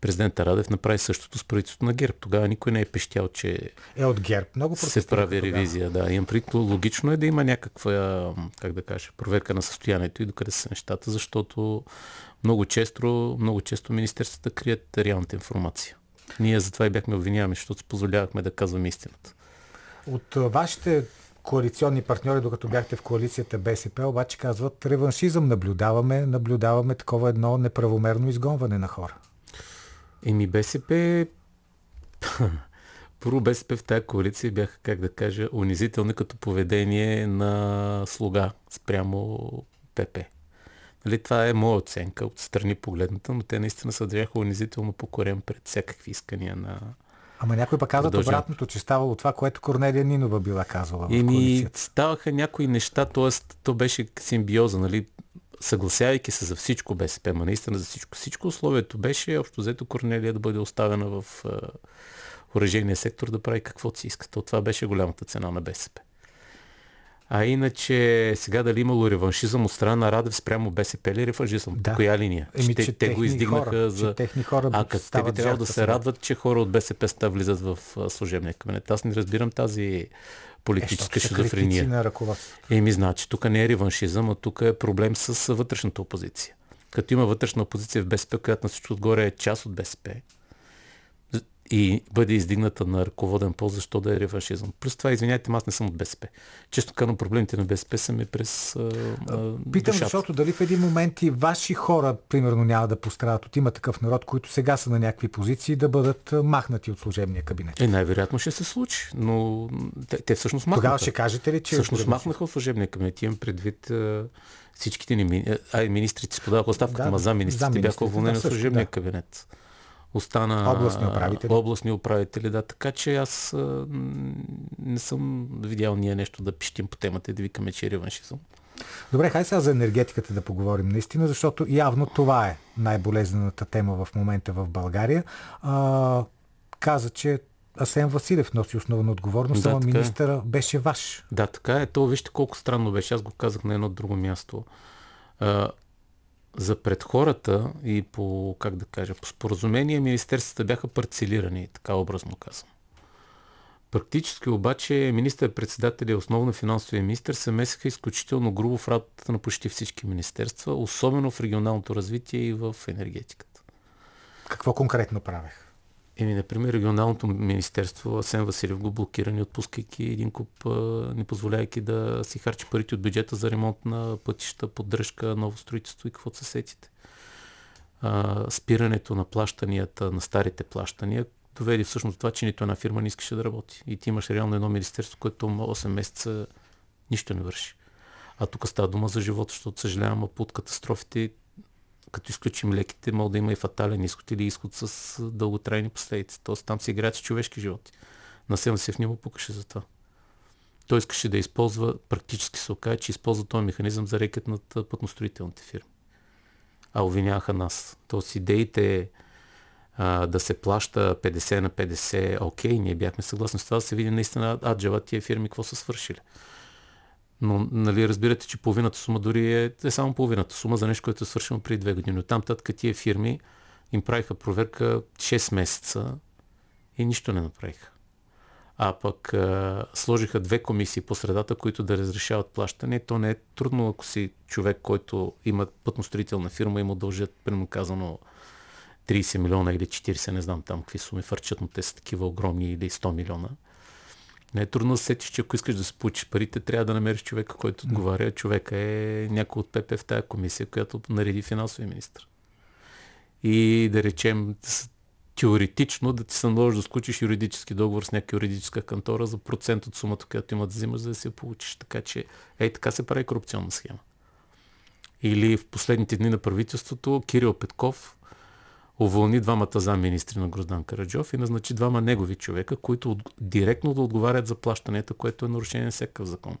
президента Радев направи същото с правителството на ГЕРБ. Тогава никой не е пещял, че от ГЕРБ много се прави ревизия. Да. Имам предвид, логично е да има някаква, как да кажа, проверка на състоянието и докъде са нещата, защото много често министерствата крият реалната информация. Ние затова и бяхме обвинявани, защото се позволявахме да казваме истината. От вашите коалиционни партньори, докато бяхте в коалицията БСП, обаче казват: реваншизъм наблюдаваме такова едно неправомерно изгонване на хора. БСП в тази коалиция бяха, как да кажа, унизителни като поведение на слуга спрямо ПП. Това е моя оценка отстрани погледната, но те наистина се държаха унизително покорен пред всякакви искания на... Ама някой пък казват обратното, че ставало това, което Корнелия Нинова била казвала в коалицията. Ставаха някои неща, т.е. то беше симбиоза, нали? Съгласявайки се за всичко БСП, ма наистина за всичко. Всичко условието беше общо взето Корнелия да бъде оставена в оръжейния сектор да прави каквото си иска. Това беше голямата цена на БСП. А иначе сега дали имало реваншизъм от страна на Радев спрямо БСП или реваншизъм? Да. Коя линия? Те го издигнаха за... те би трябвало да се радват, че хора от БСП влизат в служебния кабинет. Аз не разбирам тази политическа шизофрения. Значи, тук не е реваншизъм, а тук е проблем с вътрешната опозиция. Като има вътрешна опозиция в БСП, която на всичко отгоре е част от БСП и бъде издигната на ръководен пост, защо да е реваншизъм. Плюс това, извиняйте, аз не съм от БСП. Често казано, проблемите на БСП са ми през Питам, душата. Защото дали в един момент и ваши хора, примерно, няма да пострадат от Има такъв народ, които сега са на някакви позиции, да бъдат махнати от служебния кабинет? Най-вероятно ще се случи, но те всъщност махнаха. Тогава ще кажете ли, че... Всъщност махнаха от служебния кабинет. Имам предвид всичките министрите подаваха оставката, ама замминистрите бяха уволнени от служебния кабинет. остана областни управители. Да, така че аз не съм видял ние нещо да пищим по темата и да викаме, че е реваншизъм. Добре, хайде сега за енергетиката да поговорим наистина, защото явно това е най-болезнената тема в момента в България. Каза, че Асен Василев носи основна отговорност, само министъра беше ваш. Да, така е. То вижте колко странно беше. Аз го казах на едно друго място. За пред хората и по, как да кажа, по споразумение министерствата бяха парцелирани, така образно казвам. Практически обаче министър-председател и основно финансовия министър се месиха изключително грубо в работата на почти всички министерства, особено в регионалното развитие и в енергетиката. Какво конкретно правех? Например, регионалното министерство Асен Василев го блокира, не отпускайки един куп, не позволяйки да си харчи парите от бюджета за ремонт на пътища, поддръжка, ново строителство и каквото се сетите. Спирането на плащанията, на старите плащания, доведе всъщност това, че нито една фирма не искаше да работи. И ти имаш реално едно министерство, което 8 месеца нищо не върши. А тук става дума за живот, защото съжалявам, под катастрофите, като изключим леките, може да има и фатален изход или изход с дълготрайни последици. Тоест там се играят с човешки животи. На Асен Василев не му пукаше за това. Той искаше да използва, практически се окаже, че използва този механизъм за рекет над пътностроителните фирми. А обвиняваха нас. Тоест идеите да се плаща 50 на 50, окей, ние бяхме съгласни с това, да се види наистина аджева тия фирми какво са свършили. Но нали, разбирате, че половината сума дори е само половината сума за нещо, което е свършено преди 2 години. Но там татка тия фирми им правиха проверка 6 месеца и нищо не направиха. А пък сложиха 2 комисии по средата, които да разрешават плащане. То не е трудно, ако си човек, който има пътностроителна фирма и му дължат, примерно казано, 30 милиона или 40, не знам там какви суми фърчат, но те са такива огромни, или 100 милиона. Не е трудно да сетиш, че ако искаш да се получиш парите, трябва да намериш човека, който отговаря. Човека е някой от ПП в тая комисия, която нареди финансовия министър. И да речем, теоретично да ти се наложи да сключиш юридически договор с някаква юридическа кантора за процент от сумата, която има да взимаш, за да се получиш. Така че ей така се прави корупционна схема. Или в последните дни на правителството Кирил Петков уволни 2 заместник-министри на Гроздан Караджов и назначи 2 негови човека, които директно да отговарят за плащането, което е нарушение на всякакъв закон.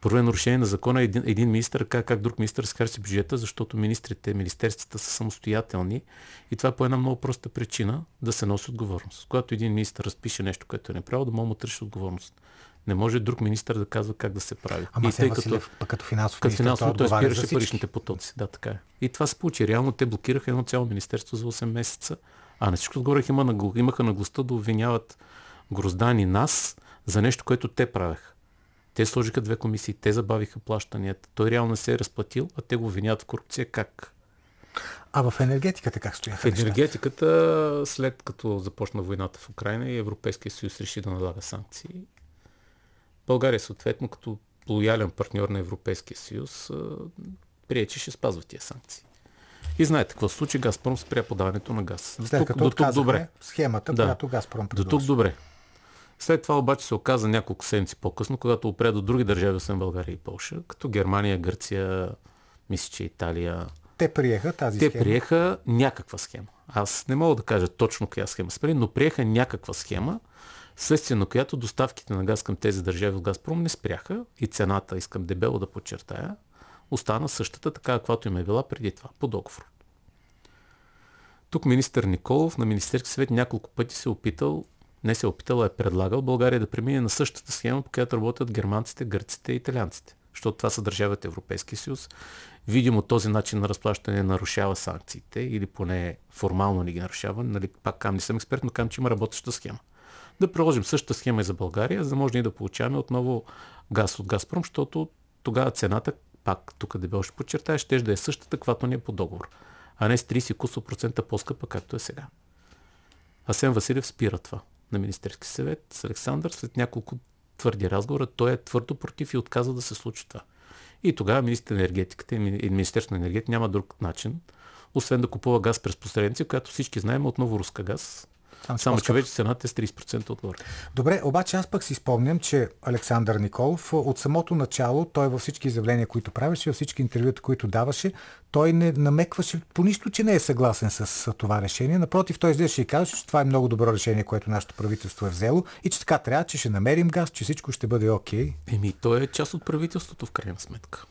Първо е нарушение на закона един министър, как друг министър скарси бюджета, защото министрите, министерствата са самостоятелни и това е по една много проста причина да се носи отговорност. Когато един министър разпише нещо, което е неправо, да му отрежеш отговорност. Не може друг министър да казва как да се прави. Ама Асен Василев, като финансов министър, той спираше паричните потоци. Да, така е. И това се получи. Реално те блокираха едно цяло министерство за 8 месеца. А на всичко отгоре имаха наглостта да обвиняват Гроздан и нас за нещо, което те правеха. Те сложиха 2 комисии, те забавиха плащанията. Той реално не се е разплатил, а те го обвиняват в корупция как? А в енергетиката как стояха? В енергетиката, след като започна войната в Украйна и Европейския съюз реши да налага санкции, България съответно като лоялен партньор на Европейския съюз прие, че ще спазва тия санкции. И знаете какво се случи? Газпром спря подаването на газ. До тук добре. Схемата, която Газпром предложи. До тук добре. След това обаче се оказа няколко седмици по-късно, когато опря до други държави, освен България и Полша, като Германия, Гърция, мисля, че Италия. Те приеха тази схема. Те приеха някаква схема. Аз не мога да кажа точно коя схема спря, но приеха някаква схема, следствие на която доставките на газ към тези държави от Газпром не спряха и цената, искам дебело да подчертая, остана същата, така каквато им е била преди това, по договор. Тук министър Николов на Министерски съвет няколко пъти се опитал, е предлагал България да премине на същата схема, по която работят германците, гърците и италианците, защото това са държави от Европейския съюз. Видимо този начин на разплащане нарушава санкциите или поне формално не ги нарушава, нали, пак кам не съм експерт, но кам, че има работеща схема. Да приложим същата схема и за България, за да може и да получаваме отново газ от Газпром, защото тогава цената, пак тук дебел ще подчертая, ще да е същата, каквато ни е по договор, а не с 30% по-скъпа, както е сега. Асен Василев спира това на Министерски съвет с Александър. След няколко твърди разговора той е твърдо против и отказва да се случи това. И тогава министър на енергетиката и Министерството на енергетиката няма друг начин, освен да купува газ през посредници, която всички знаем отново руска газ. Само че вече цената е с 30% отгоре. Добре, обаче аз пък си спомням, че Александър Николов от самото начало, той във всички изявления, които правеше, във всички интервюта, които даваше, той не намекваше по нищо, че не е съгласен с това решение. Напротив, той излезе и казваше, че това е много добро решение, което нашето правителство е взело и че така трябва, че ще намерим газ, че всичко ще бъде окей. Еми, той е част от правителството в крайна сметка.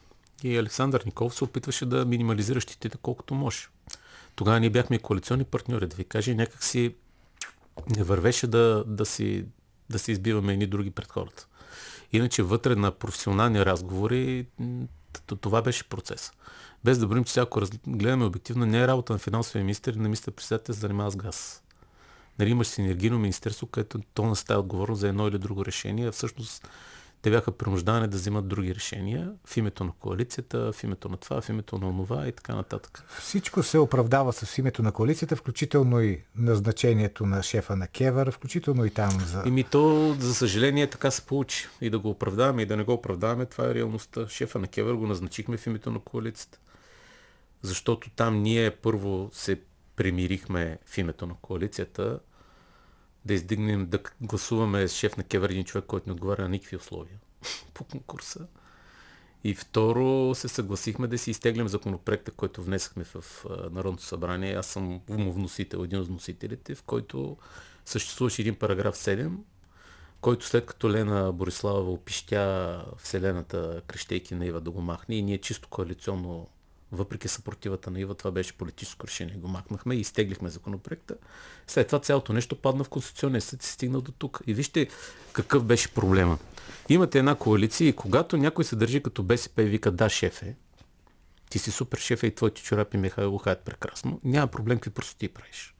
И Александър Николов се опитваше да минимализира щетите колкото може. Тогава ние бяхме коалиционни партньори, да ви кажа, и някак си не вървеше да се избиваме едни други пред хората. Иначе вътре на професионални разговори това беше процес. Без да броим, че ако гледаме обективно, не е работа на финансовия министър и на министър-председателя се занимава с газ. Нали, имаш си енергийно министерство, където то не става отговорно за едно или друго решение, а всъщност те бяха принуждани да взимат други решения в името на коалицията, в името на това, в името на онова и така нататък. Всичко се оправдава с името на коалицията, включително и назначението на шефа на КЕВР, включително и там за... Ими то, за съжаление, така се получи. И да го оправдаваме, и да не го оправдаваме, това е реалността. Шефа на КЕВР го назначихме в името на коалицията. Защото там ние първо се примирихме в името на коалицията, да издигнем, да гласуваме с шеф на КЕВР един човек, който не отговаря на никакви условия по конкурса. И второ, се съгласихме да си изтеглим законопроекта, който внесахме в Народното събрание. Аз съм вносител, един от вносителите, в който съществуваше един параграф 7, който след като Лена Бориславова опищя вселената, крещейки на Ива да го махне, и ние чисто коалиционно, въпреки съпротивата на Ива, това беше политическо решение. Го махнахме и изтеглихме законопроекта. След това цялото нещо падна в Конституционния съд и стигна до тук. И вижте какъв беше проблема. Имате една коалиция и когато някой се държи като БСП и вика да, шефе, ти си супер шефе и твоите чорапи Михайло хаят прекрасно, няма проблем какви просто ти правиш.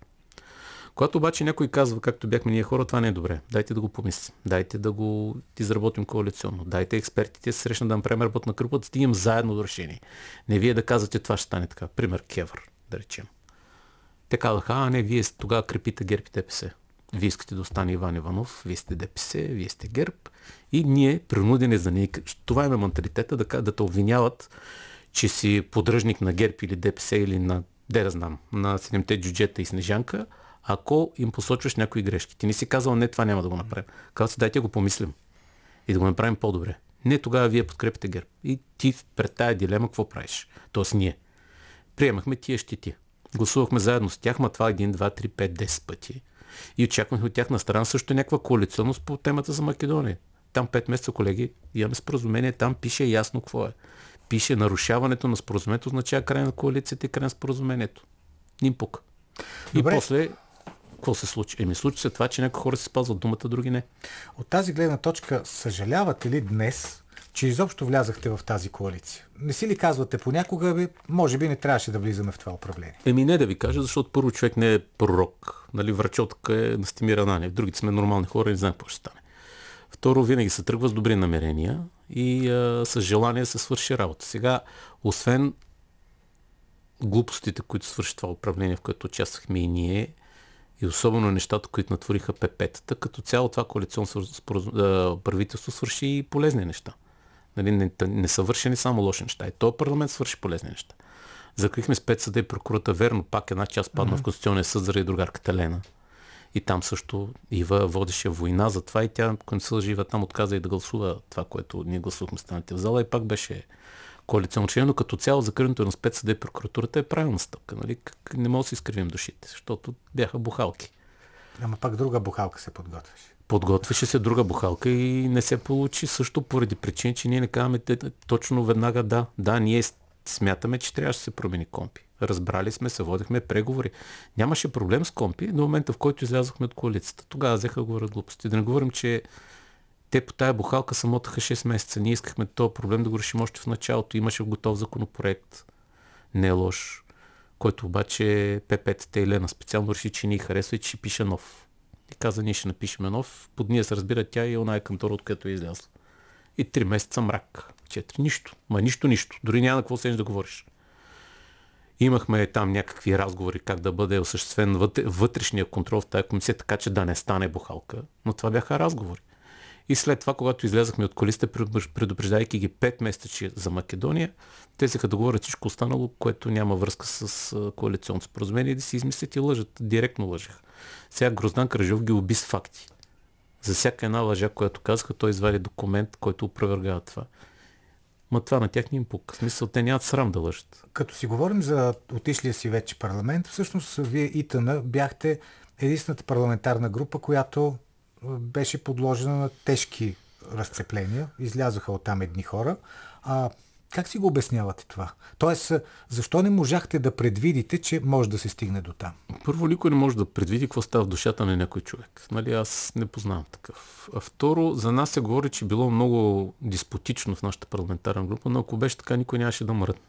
Когато обаче някой казва, както бяхме ние хора, това не е добре. Дайте да го помислим. Дайте да го изработим коалиционно. Дайте експертите се срещнат да направим работна група, да стигнем заедно до решение. Не вие да казвате, това ще стане така. Пример КЕВР, да речем. Те казаха, не, вие тогава крепите ГЕРБ и ДПС. Вие искате да остане Иван Иванов, вие сте ДПС, вие сте ГЕРБ. И ние, принудени за ние, това има менталитета, да те обвиняват, че си подръжник на ГЕРБ или ДПС или на, де да знам, на 7-те джуджета и Снежанка, ако им посочваш някои грешки. Ти не си казал, не, това няма да го направим. Казва си, дайте го помислим и да го направим по-добре. Не, тогава вие подкрепите ГЕРБ. И ти пред тая дилема какво правиш? Тоест ние. Приемахме тия щити. Гласувахме заедно с тях, ма това 1, 2, 3, 5, 10 пъти. И очаквахме от тях на страна също някаква коалиционност по темата за Македония. Там 5 месеца, колеги, имаме споразумение, там пише ясно какво е. Пише нарушаването на споразумението, означава край на коалицията и край на споразумението. Ним пук. И после. Какво се случи? Случи се това, че някои хора се спазват думата, други не. От тази гледна точка, съжалявате ли днес, че изобщо влязахте в тази коалиция? Не си ли казвате понякога, може би не трябваше да влизаме в това управление? Не да ви кажа, защото първо човек не е пророк. Нали, врачотка е на Стимир Ананиев. Другите сме нормални хора и не знаем какво ще стане. Второ, винаги се тръгва с добри намерения и с желание да се свърши работа. Сега, освен глупостите, които свърши това управление, в което участвахме и ние, и особено нещата, които натвориха ПП-тата, като цяло това коалиционно правителство свърши и полезни неща. Нали, не са вършени само лоши неща. И този парламент свърши полезни неща. Закрихме спецсъда и прокурата, верно, пак една част падна в Конституционния съд заради другарката Лена. И там също Ива водеше война за това и тя, когато не се лъжи, Ива там отказа и да гласува това, което ние гласувахме станете в зала и пак беше коалиционно решение, но като цяло закриването на спецсъда и прокуратурата е правилна стъпка. Нали? Не мога да си изкривим душите, защото бяха бухалки. Ама пак друга бухалка се подготвяше. Подготвяше се друга бухалка и не се получи също поради причини, че ние не казваме точно веднага да. Да, ние смятаме, че трябваше да се промени компи. Разбрали сме се, водихме преговори. Нямаше проблем с компи до момента, в който излязохме от коалицията. Тогава взеха да говорят глупости. Да не говорим, че те по тая бухалка самотаха 6 месеца. Ние искахме този проблем да го решим още в началото. Имаше готов законопроект, не е лош, който обаче ПП-тата и Лена специално реши, че ни харесва и че ще пише нов. И каза, ние ще напишем нов. Под ние се разбира тя и она е кантора, от която е излязла. И 3 месеца мрак. 4. Нищо. Нищо. Дори няма на какво седнеш да говориш. Имахме там някакви разговори как да бъде осъществен вътрешния контрол в тая комисия, така че да не стане бухалка. Но това бяха разговори. И след това, когато излязахме от колисите, предупреждайки ги 5 месеца за Македония, те сеха да говорят всичко останало, което няма връзка с коалиционно споразумение, да си измислят и лъжат. Директно лъжеха. Сега Гроздан Караджов ги уби с факти. За всяка една лъжа, която казаха, той извади документ, който опровергава това. Ма това на тях не им пука. В смисъл, те нямат срам да лъжат. Като си говорим за отишлия си вече парламент, всъщност вие ИТН бяхте единствената парламентарна група, която беше подложена на тежки разцепления. Излязоха оттам едни хора. Как си го обяснявате това? Тоест, защо не можахте да предвидите, че може да се стигне до там? Първо, никой не може да предвиди какво става в душата на някой човек. Нали, аз не познавам такъв. А второ, за нас се говори, че било много диспотично в нашата парламентарна група, но ако беше така, никой нямаше да мръдне.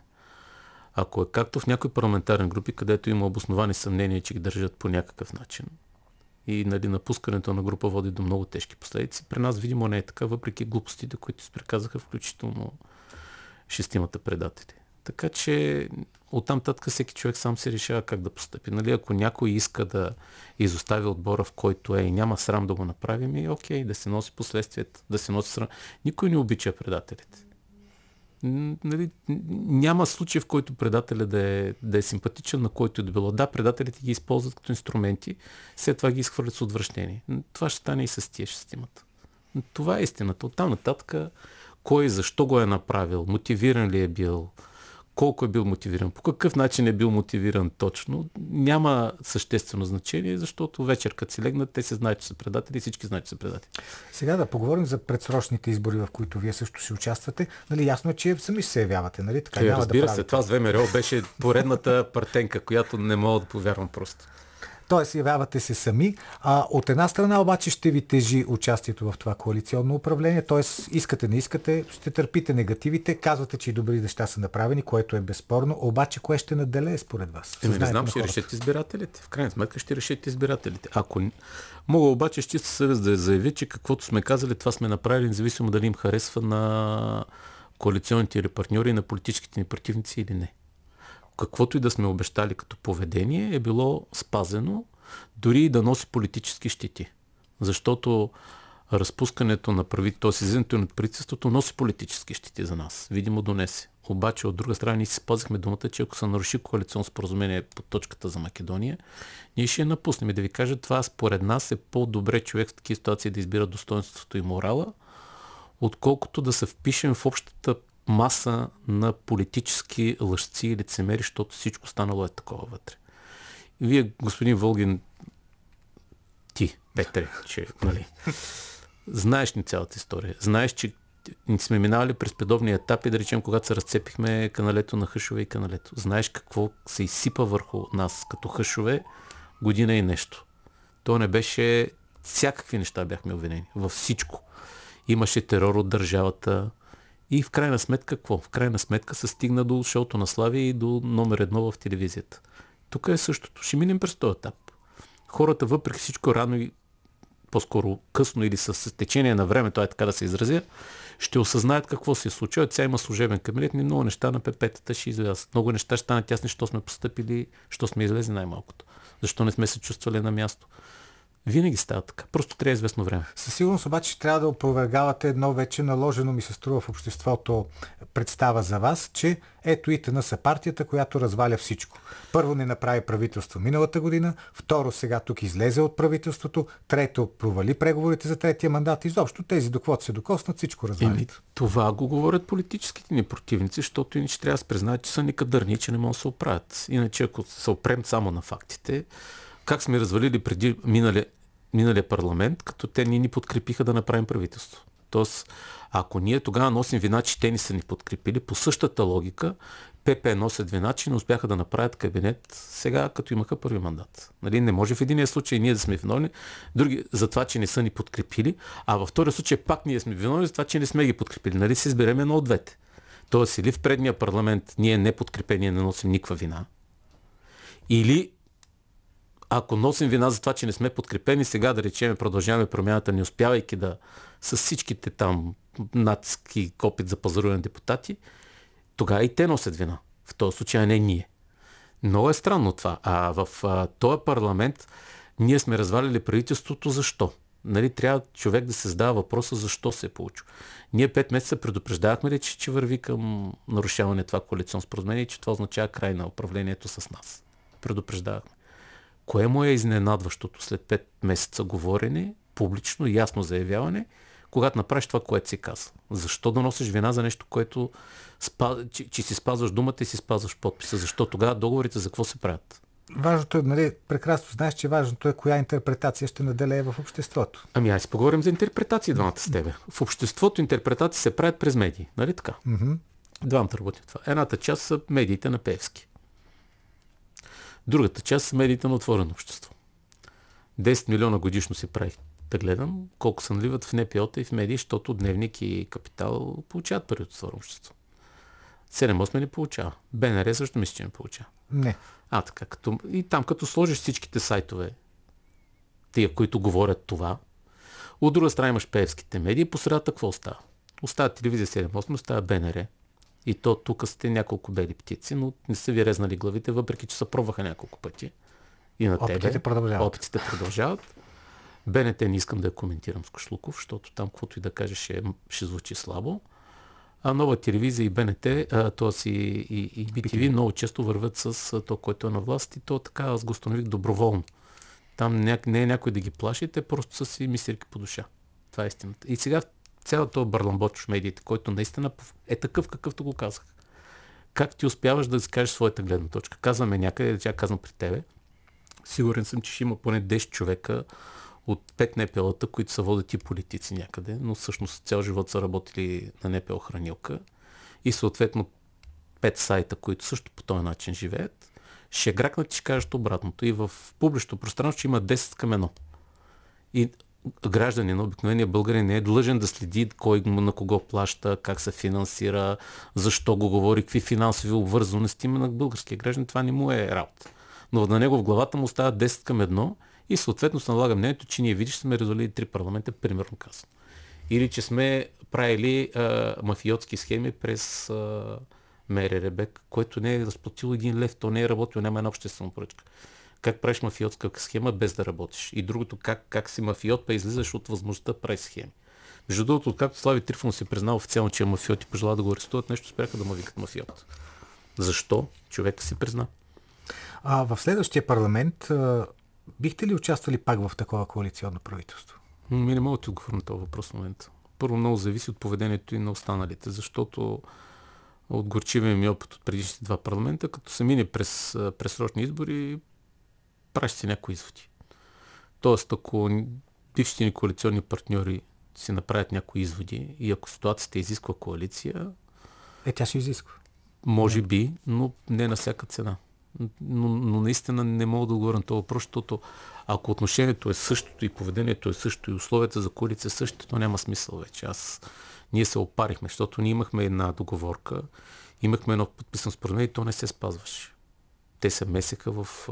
Ако е както в някои парламентарни групи, където има обосновани съмнения, че ги държат по някакъв начин и нали, напускането на група води до много тежки последици, при нас видимо не е така, въпреки глупостите, които се приказаха, включително шестимата предатели. Така че оттам татка всеки човек сам се решава как да постъпи. Нали, ако някой иска да изостави отбора, в който е и няма срам да го направим, и окей, да се носи последствията, да се носи срам. Никой не обича предателите. Нали, няма случай, в който предателя да е симпатичен, на който е да било. Да, предателите ги използват като инструменти, след това ги изхвърлят с отвращение. Това ще стане и с тия шестимата. Това е истината. Оттам нататък кой защо го е направил, мотивиран ли е бил, колко е бил мотивиран, по какъв начин е бил мотивиран точно, няма съществено значение, защото вечер като си легнат, те се знаят, че са предатели и всички знаят, че са предатели. Сега да поговорим за предсрочните избори, в които вие също си участвате. Нали, ясно е, че сами се явявате, нали? Така, няма разбира да се, това с ВМРО беше поредната партенка, която не мога да повярвам просто. Тоест, явявате се сами. От една страна обаче ще ви тежи участието в това коалиционно управление, т.е. искате, не искате, ще търпите негативите, казвате, че и добри неща са направени, което е безспорно, обаче кое ще надделее според вас? Не знам, ще решат избирателите. В крайна сметка ще решат избирателите. Ако мога обаче с чиста съвест да заявя, че каквото сме казали, това сме направили, независимо дали им харесва на коалиционните или партньори, на политическите ни противници или не. Каквото и да сме обещали като поведение, е било спазено, дори и да носи политически щити. Защото разпускането на излизането на правителството носи политически щити за нас. Видимо донесе. Обаче от друга страна ние си спазихме думата, че ако се наруши коалиционно споразумение по точката за Македония, ние ще я напуснем. И да ви кажа, това според нас е по-добре човек в такива ситуации да избира достоинството и морала, отколкото да се впишем в общата маса на политически лъжци и лицемери, защото всичко станало е такова вътре. Вие, господин Волгин, ти, Петре, че, нали, знаеш ни цялата история. Знаеш, че ни сме минавали през подобни етапи, да речем, когато се разцепихме каналето на Хъшове и каналето. Знаеш какво се изсипа върху нас като Хъшове година и нещо. То не беше... Всякакви неща бяхме обвинени. Във всичко. Имаше терор от държавата. И в крайна сметка какво? В крайна сметка се стигна до шоуто на Слави и до номер 1 в телевизията. Тук е същото. Ще минем през този етап. Хората въпреки всичко рано и по-скоро късно или с течение на времето, така да се изразя, ще осъзнаят какво се е случило. Сега има служебен кабинет, ни много неща на пепетата ще излязат. Много неща ще станат ясни, що сме постъпили, що сме излезли най-малкото. Защо не сме се чувствали на място. Винаги става така. Просто трябва известно време. Със сигурност обаче трябва да опровергавате едно вече наложено, ми се струва, в обществото представа за вас, че ето ИТН са партията, която разваля всичко. Първо, не направи правителство миналата година, второ, сега тук излезе от правителството, трето, провали преговорите за третия мандат. Изобщо тези доквото се докоснат, всичко развалят. Това го говорят политическите ни противници, защото иначе трябва да се признаят, че са никадърни, че не могат да се оправят. Иначе ако се опрем само на фактите, как сме развалили преди миналия парламент, като те ни подкрепиха да направим правителство. Тоест, ако ние тогава носим вина, че те ни са ни подкрепили, по същата логика, ПП носят вина, че не успяха да направят кабинет сега, като имаха първи мандат. Нали? Не може в единия случай ние да сме виновни за това, че не са ни подкрепили, а във втория случай пак ние сме виновни за това, че не сме ги подкрепили. Нали се изберем едно от двете. Тоест, или в предния парламент ние не подкрепени не носим никаква вина, или ако носим вина за това, че не сме подкрепени, сега да речем, продължаваме промяната, не успявайки да с всичките там натиски опит за пазаруване депутати, тогава и те носят вина. В този случай не ние. Много е странно това. А в този парламент ние сме развалили правителството. Защо? нали, трябва човек да се задава въпроса защо се е получил. Ние 5 месеца предупреждавахме ли, че върви към нарушаване това коалиционно споразумение и че това означава край на управлението с нас. Предупреждавахме. Кое му е изненадващото след 5 месеца говорене, публично, ясно заявяване, когато направиш това, което си каза? Защо да носиш вина за нещо, което че си спазваш думата и си спазваш подписа? Защо тогава договорите за какво се правят? Важното е, нали, прекрасно знаеш, че важното е коя интерпретация ще наделее в обществото. Ами аз поговорим за интерпретации двамата с тебе. В обществото интерпретации се правят през медии, нали така? Mm-hmm. Двамата работим това. Едната част са медиите на Пеевски. Другата част са медиите на отворено общество. 10 милиона годишно си прави да гледам колко се наливат в НПО-та и в медии, защото Дневник и Капитал получават пари от отворено общество. 7-8 не получава. БНР също мисля, че не получава. Не. А, така. И там като сложиш всичките сайтове, тия, които говорят това, от друга страна имаш пеевските медии, по средата какво остава? Остава телевизия 7-8, остава БНР. И то тук сте няколко бели птици, но не са ви резнали главите, въпреки че се пробваха няколко пъти. И на тебе. Опитите продължават. БНТ не искам да я коментирам с Кошлуков, защото там каквото и да кажеш ще звучи слабо. А Нова телевизия и БНТ, т.е. и BTV много често вървят с то, което е на власт и то така аз го установих доброволно. Там не е някой да ги плаши, те просто са си мисерки по душа. Това е истината. И сега цялото този барламботчош медиите, който наистина е такъв, какъвто го казах. Как ти успяваш да изкажеш своята гледна точка? Казваме някъде, тя казвам при тебе. Сигурен съм, че ще има поне 10 човека от 5 НПО-та, които са водят и политици някъде, но всъщност цял живот са работили на НПО хранилка и съответно 5 сайта, които също по този начин живеят, ще гракнат и ще кажат обратното. И в публичното пространство ще има 10 към 1. И гражданин, обикновения българин не е длъжен да следи кой на кого плаща, как се финансира, защо го говори, какви финансови обвързаности има на българския граждан. Това не му е работа. Но на него в главата му остава 10 към 1 и съответно се налага мнението, че ние видиш сме развалили 3 парламента, примерно казано. Или че сме правили мафиотски схеми през Мере Рибера, който не е разплатил 1 лев, то не е работил, няма една обществена поръчка. Как правиш мафиотска схема без да работиш? И другото, как си мафиот, па излизаш от възможността да правиш схеми. Между другото, откакто Слави Трифонов се признал официално, че е мафиот и пожела да го арестуват, нещо спряха да му викат мафиот. Защо? Човек си призна. В следващия парламент бихте ли участвали пак в такова коалиционно правителство? Ми не мога да ти отговоря на този въпрос в момента. Първо, много зависи от поведението и на останалите, защото от горчивия ми опит от предишните 2 парламента, като се мине през предсрочни избори, правиш си някои изводи. Тоест, ако бившите ни коалиционни партньори си направят някои изводи и ако ситуацията изисква коалиция... Тя ще изисква. Може би, но не на всяка цена. Но наистина не мога да говоря на този въпрос, защото ако отношението е същото и поведението е същото и условията за коалиция е същото, то няма смисъл вече. Ние се опарихме, защото ние имахме една договорка, имахме едно подписано споразумение и то не се спазваше. Те се месеха в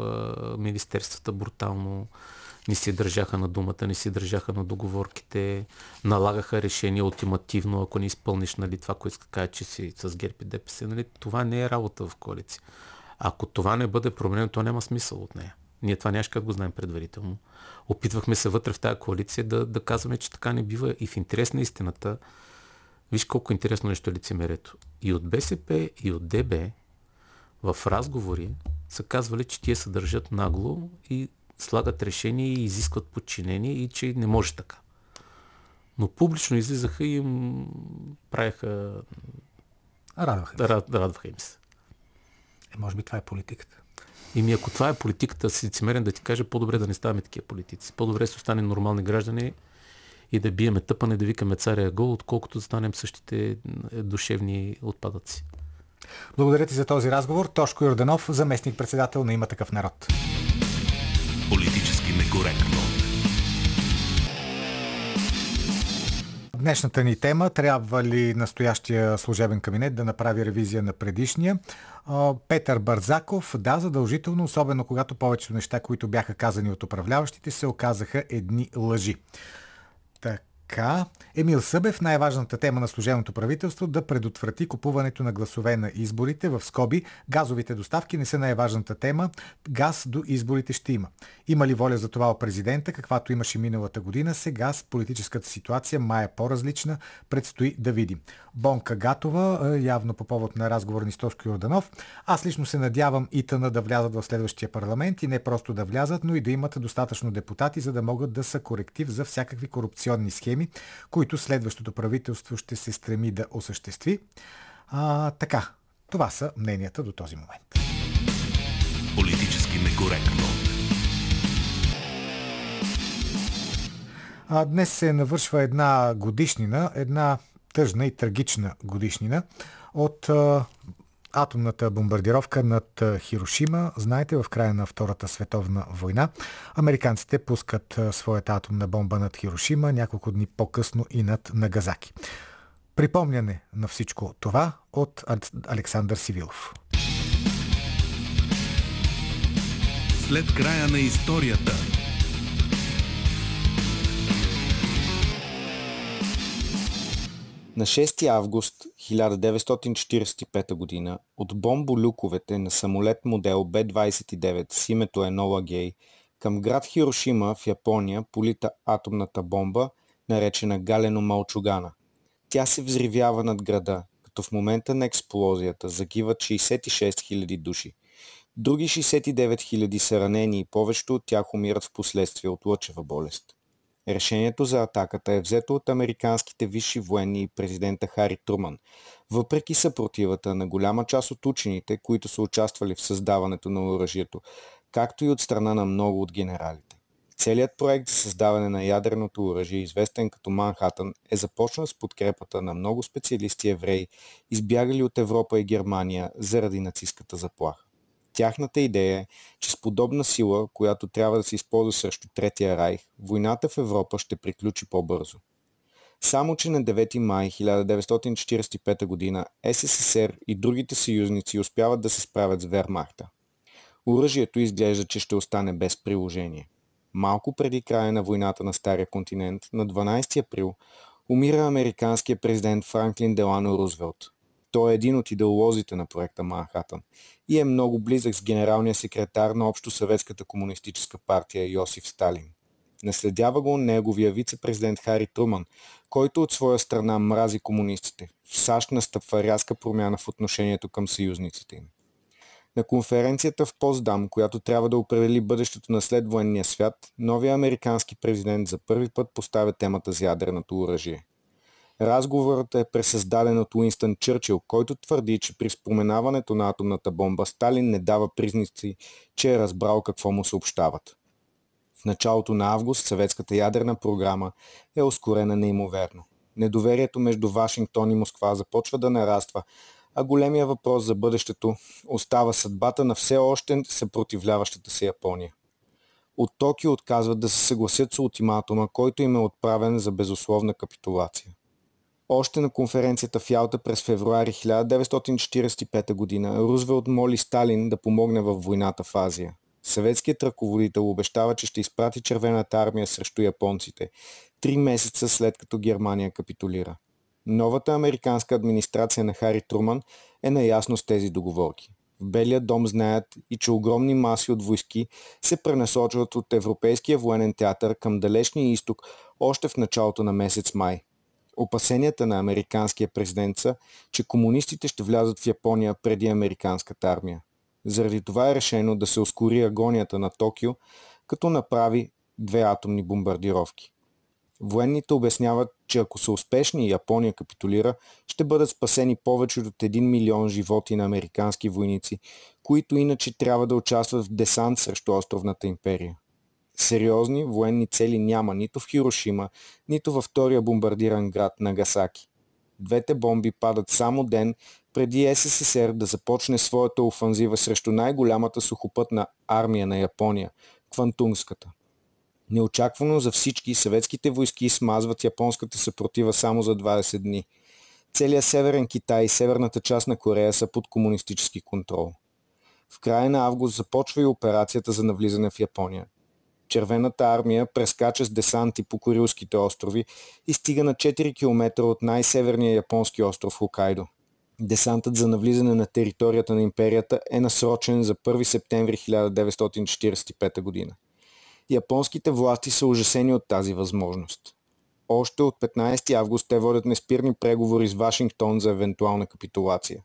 министерствата брутално, не си държаха на думата, не си държаха на договорките, налагаха решения ултимативно, ако не изпълниш, нали, това, което иска кажа, че си с ГЕРБ и ДПС, нали, това не е работа в коалиция. Ако това не бъде променено, то няма смисъл от нея. Ние това нямаше как го знаем предварително. Опитвахме се вътре в тази коалиция да казваме, че така не бива и в интерес на истината. Виж колко интересно нещо е лицемерето. И от БСП, и от ДБ в разговори са казвали, че тие се държат нагло и слагат решения и изискват подчинение и че не може така. Но публично излизаха и им правяха... Радваха им се. Може би това е политиката. Ими ако това е политиката, си лицемерен да ти кажа, по-добре да не ставаме такива политици. По-добре се остане нормални граждани и да биеме тъпане, да викаме царя гол, отколкото да станем същите душевни отпадъци. Благодаря ти за този разговор. Тошко Йорданов, заместник-председател на Има такъв народ. Политически некоректно. Днешната ни тема: трябва ли настоящия служебен кабинет да направи ревизия на предишния? Петър Барзаков: да, задължително, особено когато повечето неща, които бяха казани от управляващите, се оказаха едни лъжи. Така. Така, Емил Събев, най-важната тема на служебното правителство, да предотврати купуването на гласове на изборите, в скоби, газовите доставки не са най-важната тема, газ до изборите ще има. Има ли воля за това у президента, каквато имаше миналата година, сега с политическата ситуация май е по-различна, предстои да видим. Бонка Гатова, явно по повод на разговор ни с Тошко Йорданов, аз лично се надявам ИТН да влязат в следващия парламент и не просто да влязат, но и да имат достатъчно депутати, за да могат да са коректив за всякакви корупционни схеми, които следващото правителство ще се стреми да осъществи. Така, това са мненията до този момент. Политически некоректно. Днес се навършва една годишнина, една тъжна и трагична годишнина от атомната бомбардировка над Хирошима. Знаете, в края на Втората световна война американците пускат своята атомна бомба над Хирошима, няколко дни по-късно и над Нагазаки. Припомняне на всичко това от Александър Сивилов. След края на историята. На 6 август 1945 година от бомболюковете на самолет модел Б-29 с името Енола Гей към град Хирошима в Япония полита атомната бомба, наречена галено малчугана. Тя се взривява над града, като в момента на експлозията загиват 66 000 души. Други 69 000 са ранени и повечето от тях умират в последствие от лъчева болест. Решението за атаката е взето от американските висши военни и президента Хари Труман, въпреки съпротивата на голяма част от учените, които са участвали в създаването на оръжието, както и от страна на много от генералите. Целият проект за създаване на ядреното оръжие, известен като Манхатън, е започнал с подкрепата на много специалисти евреи, избягали от Европа и Германия заради нацистката заплаха. Тяхната идея е, че с подобна сила, която трябва да се използва срещу Третия райх, войната в Европа ще приключи по-бързо. Само че на 9 май 1945 година СССР и другите съюзници успяват да се справят с Вермахта. Оръжието изглежда, че ще остане без приложение. Малко преди края на войната на Стария континент, на 12 април, умира американският президент Франклин Делано Рузвелт. Той е един от идеолозите на проекта Манхатън и е много близък с генералния секретар на Общосъветската комунистическа партия Йосиф Сталин. Наследява го неговия вице-президент Хари Труман, който от своя страна мрази комунистите. В САЩ настъпва рязка промяна в отношението към съюзниците им. На конференцията в Потсдам, която трябва да определи бъдещето на следвоенния свят, новия американски президент за първи път поставя темата за ядреното оръжие. Разговорът е пресъздаден от Уинстън Чърчил, който твърди, че при споменаването на атомната бомба Сталин не дава признаци, че е разбрал какво му съобщават. В началото на август съветската ядрена програма е ускорена неимоверно. Недоверието между Вашингтон и Москва започва да нараства, а големия въпрос за бъдещето остава съдбата на все още съпротивляващата се Япония. От Токио отказват да се съгласят с ултиматума, който им е отправен за безусловна капитулация. Още на конференцията в Ялта през февруари 1945 година Рузвелт моли Сталин да помогне във войната в Азия. Съветският ръководител обещава, че ще изпрати червената армия срещу японците, 3 месеца след като Германия капитулира. Новата американска администрация на Хари Труман е наясно с тези договорки. В Белия дом знаят и че огромни маси от войски се пренасочват от Европейския военен театър към далечния изток още в началото на месец май. Опасенията на американския президент са, че комунистите ще влязат в Япония преди американската армия. Заради това е решено да се ускори агонията на Токио, като направи 2 атомни бомбардировки. Военните обясняват, че ако са успешни и Япония капитулира, ще бъдат спасени повече от 1 милион животи на американски войници, които иначе трябва да участват в десант срещу островната империя. Сериозни военни цели няма нито в Хирошима, нито във втория бомбардиран град Нагасаки. 2 бомби падат само ден преди СССР да започне своята офанзива срещу най-голямата сухопътна армия на Япония – Квантунската. Неочаквано за всички, съветските войски смазват японската съпротива само за 20 дни. Целият Северен Китай и северната част на Корея са под комунистически контрол. В края на август започва и операцията за навлизане в Япония. Червената армия прескача с десанти по Курилските острови и стига на 4 км от най-северния японски остров Хокайдо. Десантът за навлизане на територията на империята е насрочен за 1 септември 1945 година. Японските власти са ужасени от тази възможност. Още от 15 август те водят неспирни преговори с Вашингтон за евентуална капитулация.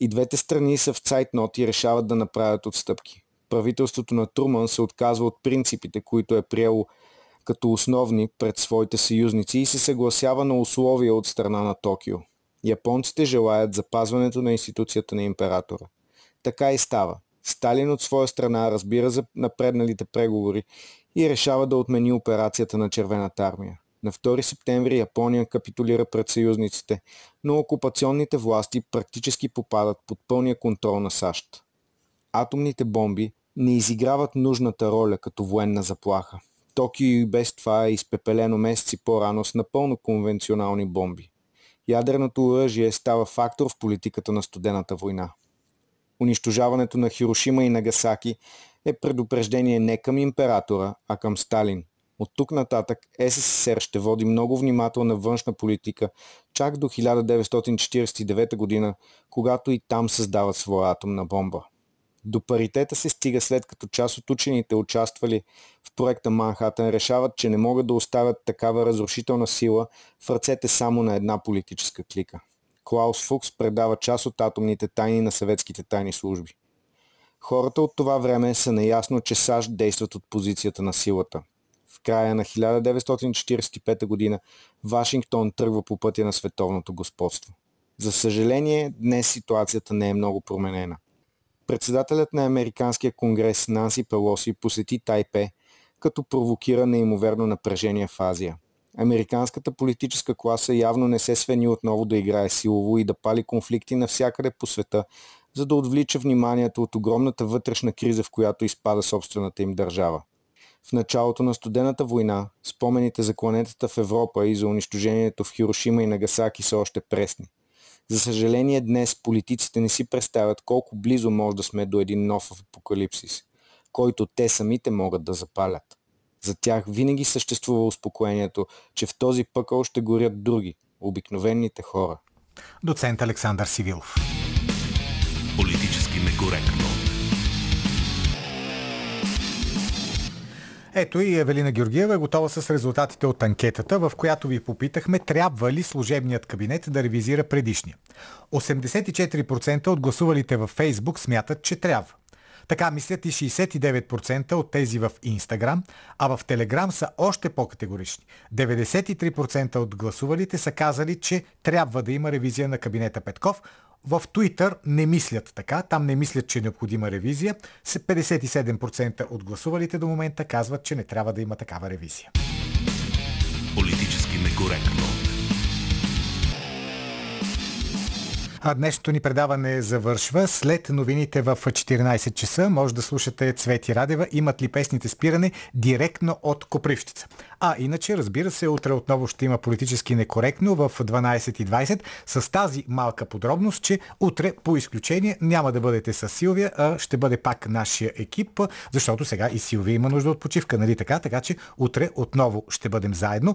И двете страни са в цайтнот и решават да направят отстъпки. Правителството на Труман се отказва от принципите, които е приело като основни пред своите съюзници и се съгласява на условия от страна на Токио. Японците желаят запазването на институцията на императора. Така и става. Сталин от своя страна разбира за напредналите преговори и решава да отмени операцията на Червената армия. На 2 септември Япония капитулира пред съюзниците, но окупационните власти практически попадат под пълния контрол на САЩ. Атомните бомби не изиграват нужната роля като военна заплаха. Токио и без това е изпепелено месеци по-рано с напълно конвенционални бомби. Ядреното оръжие става фактор в политиката на студената война. Унищожаването на Хирошима и Нагасаки е предупреждение не към императора, а към Сталин. От тук нататък СССР ще води много внимателна външна политика чак до 1949 година, когато и там създават своя атомна бомба. До паритета се стига след като част от учените, участвали в проекта Манхатън, решават, че не могат да оставят такава разрушителна сила в ръцете само на една политическа клика. Клаус Фукс предава част от атомните тайни на съветските тайни служби. Хората от това време са наясно, че САЩ действат от позицията на силата. В края на 1945 година Вашингтон тръгва по пътя на световното господство. За съжаление, днес ситуацията не е много променена. Председателят на Американския конгрес Нанси Пелоси посети Тайпе, като провокира неимоверно напрежение в Азия. Американската политическа класа явно не се свени отново да играе силово и да пали конфликти навсякъде по света, за да отвлича вниманието от огромната вътрешна криза, в която изпада собствената им държава. В началото на студената война спомените за кланетата в Европа и за унищожението в Хирошима и Нагасаки са още пресни. За съжаление, днес политиците не си представят колко близо може да сме до един нов апокалипсис, който те самите могат да запалят. За тях винаги съществува успокоението, че в този пъкъл ще горят други, обикновените хора. Доцент Александър Сивилов. Политически некоректно. Ето и Евелина Георгиева е готова с резултатите от анкетата, в която ви попитахме трябва ли служебният кабинет да ревизира предишния. 84% от гласувалите във Фейсбук смятат, че трябва. Така мислят и 69% от тези в Инстаграм, а в Телеграм са още по-категорични. 93% от гласувалите са казали, че трябва да има ревизия на кабинета Петков. В Туитър не мислят така, там не мислят, че е необходима ревизия. 57% от гласувалите до момента казват, че не трябва да има такава ревизия. Политически некоректно. А днешното ни предаване завършва. След новините в 14 часа може да слушате Цвети Радева "Имат ли песните спиране" директно от Копривщица. А иначе, разбира се, утре отново ще има политически некоректно в 12:20 с тази малка подробност, че утре по изключение няма да бъдете с Силвия, а ще бъде пак нашия екип, защото сега и Силвия има нужда от почивка, нали така? Така че утре отново ще бъдем заедно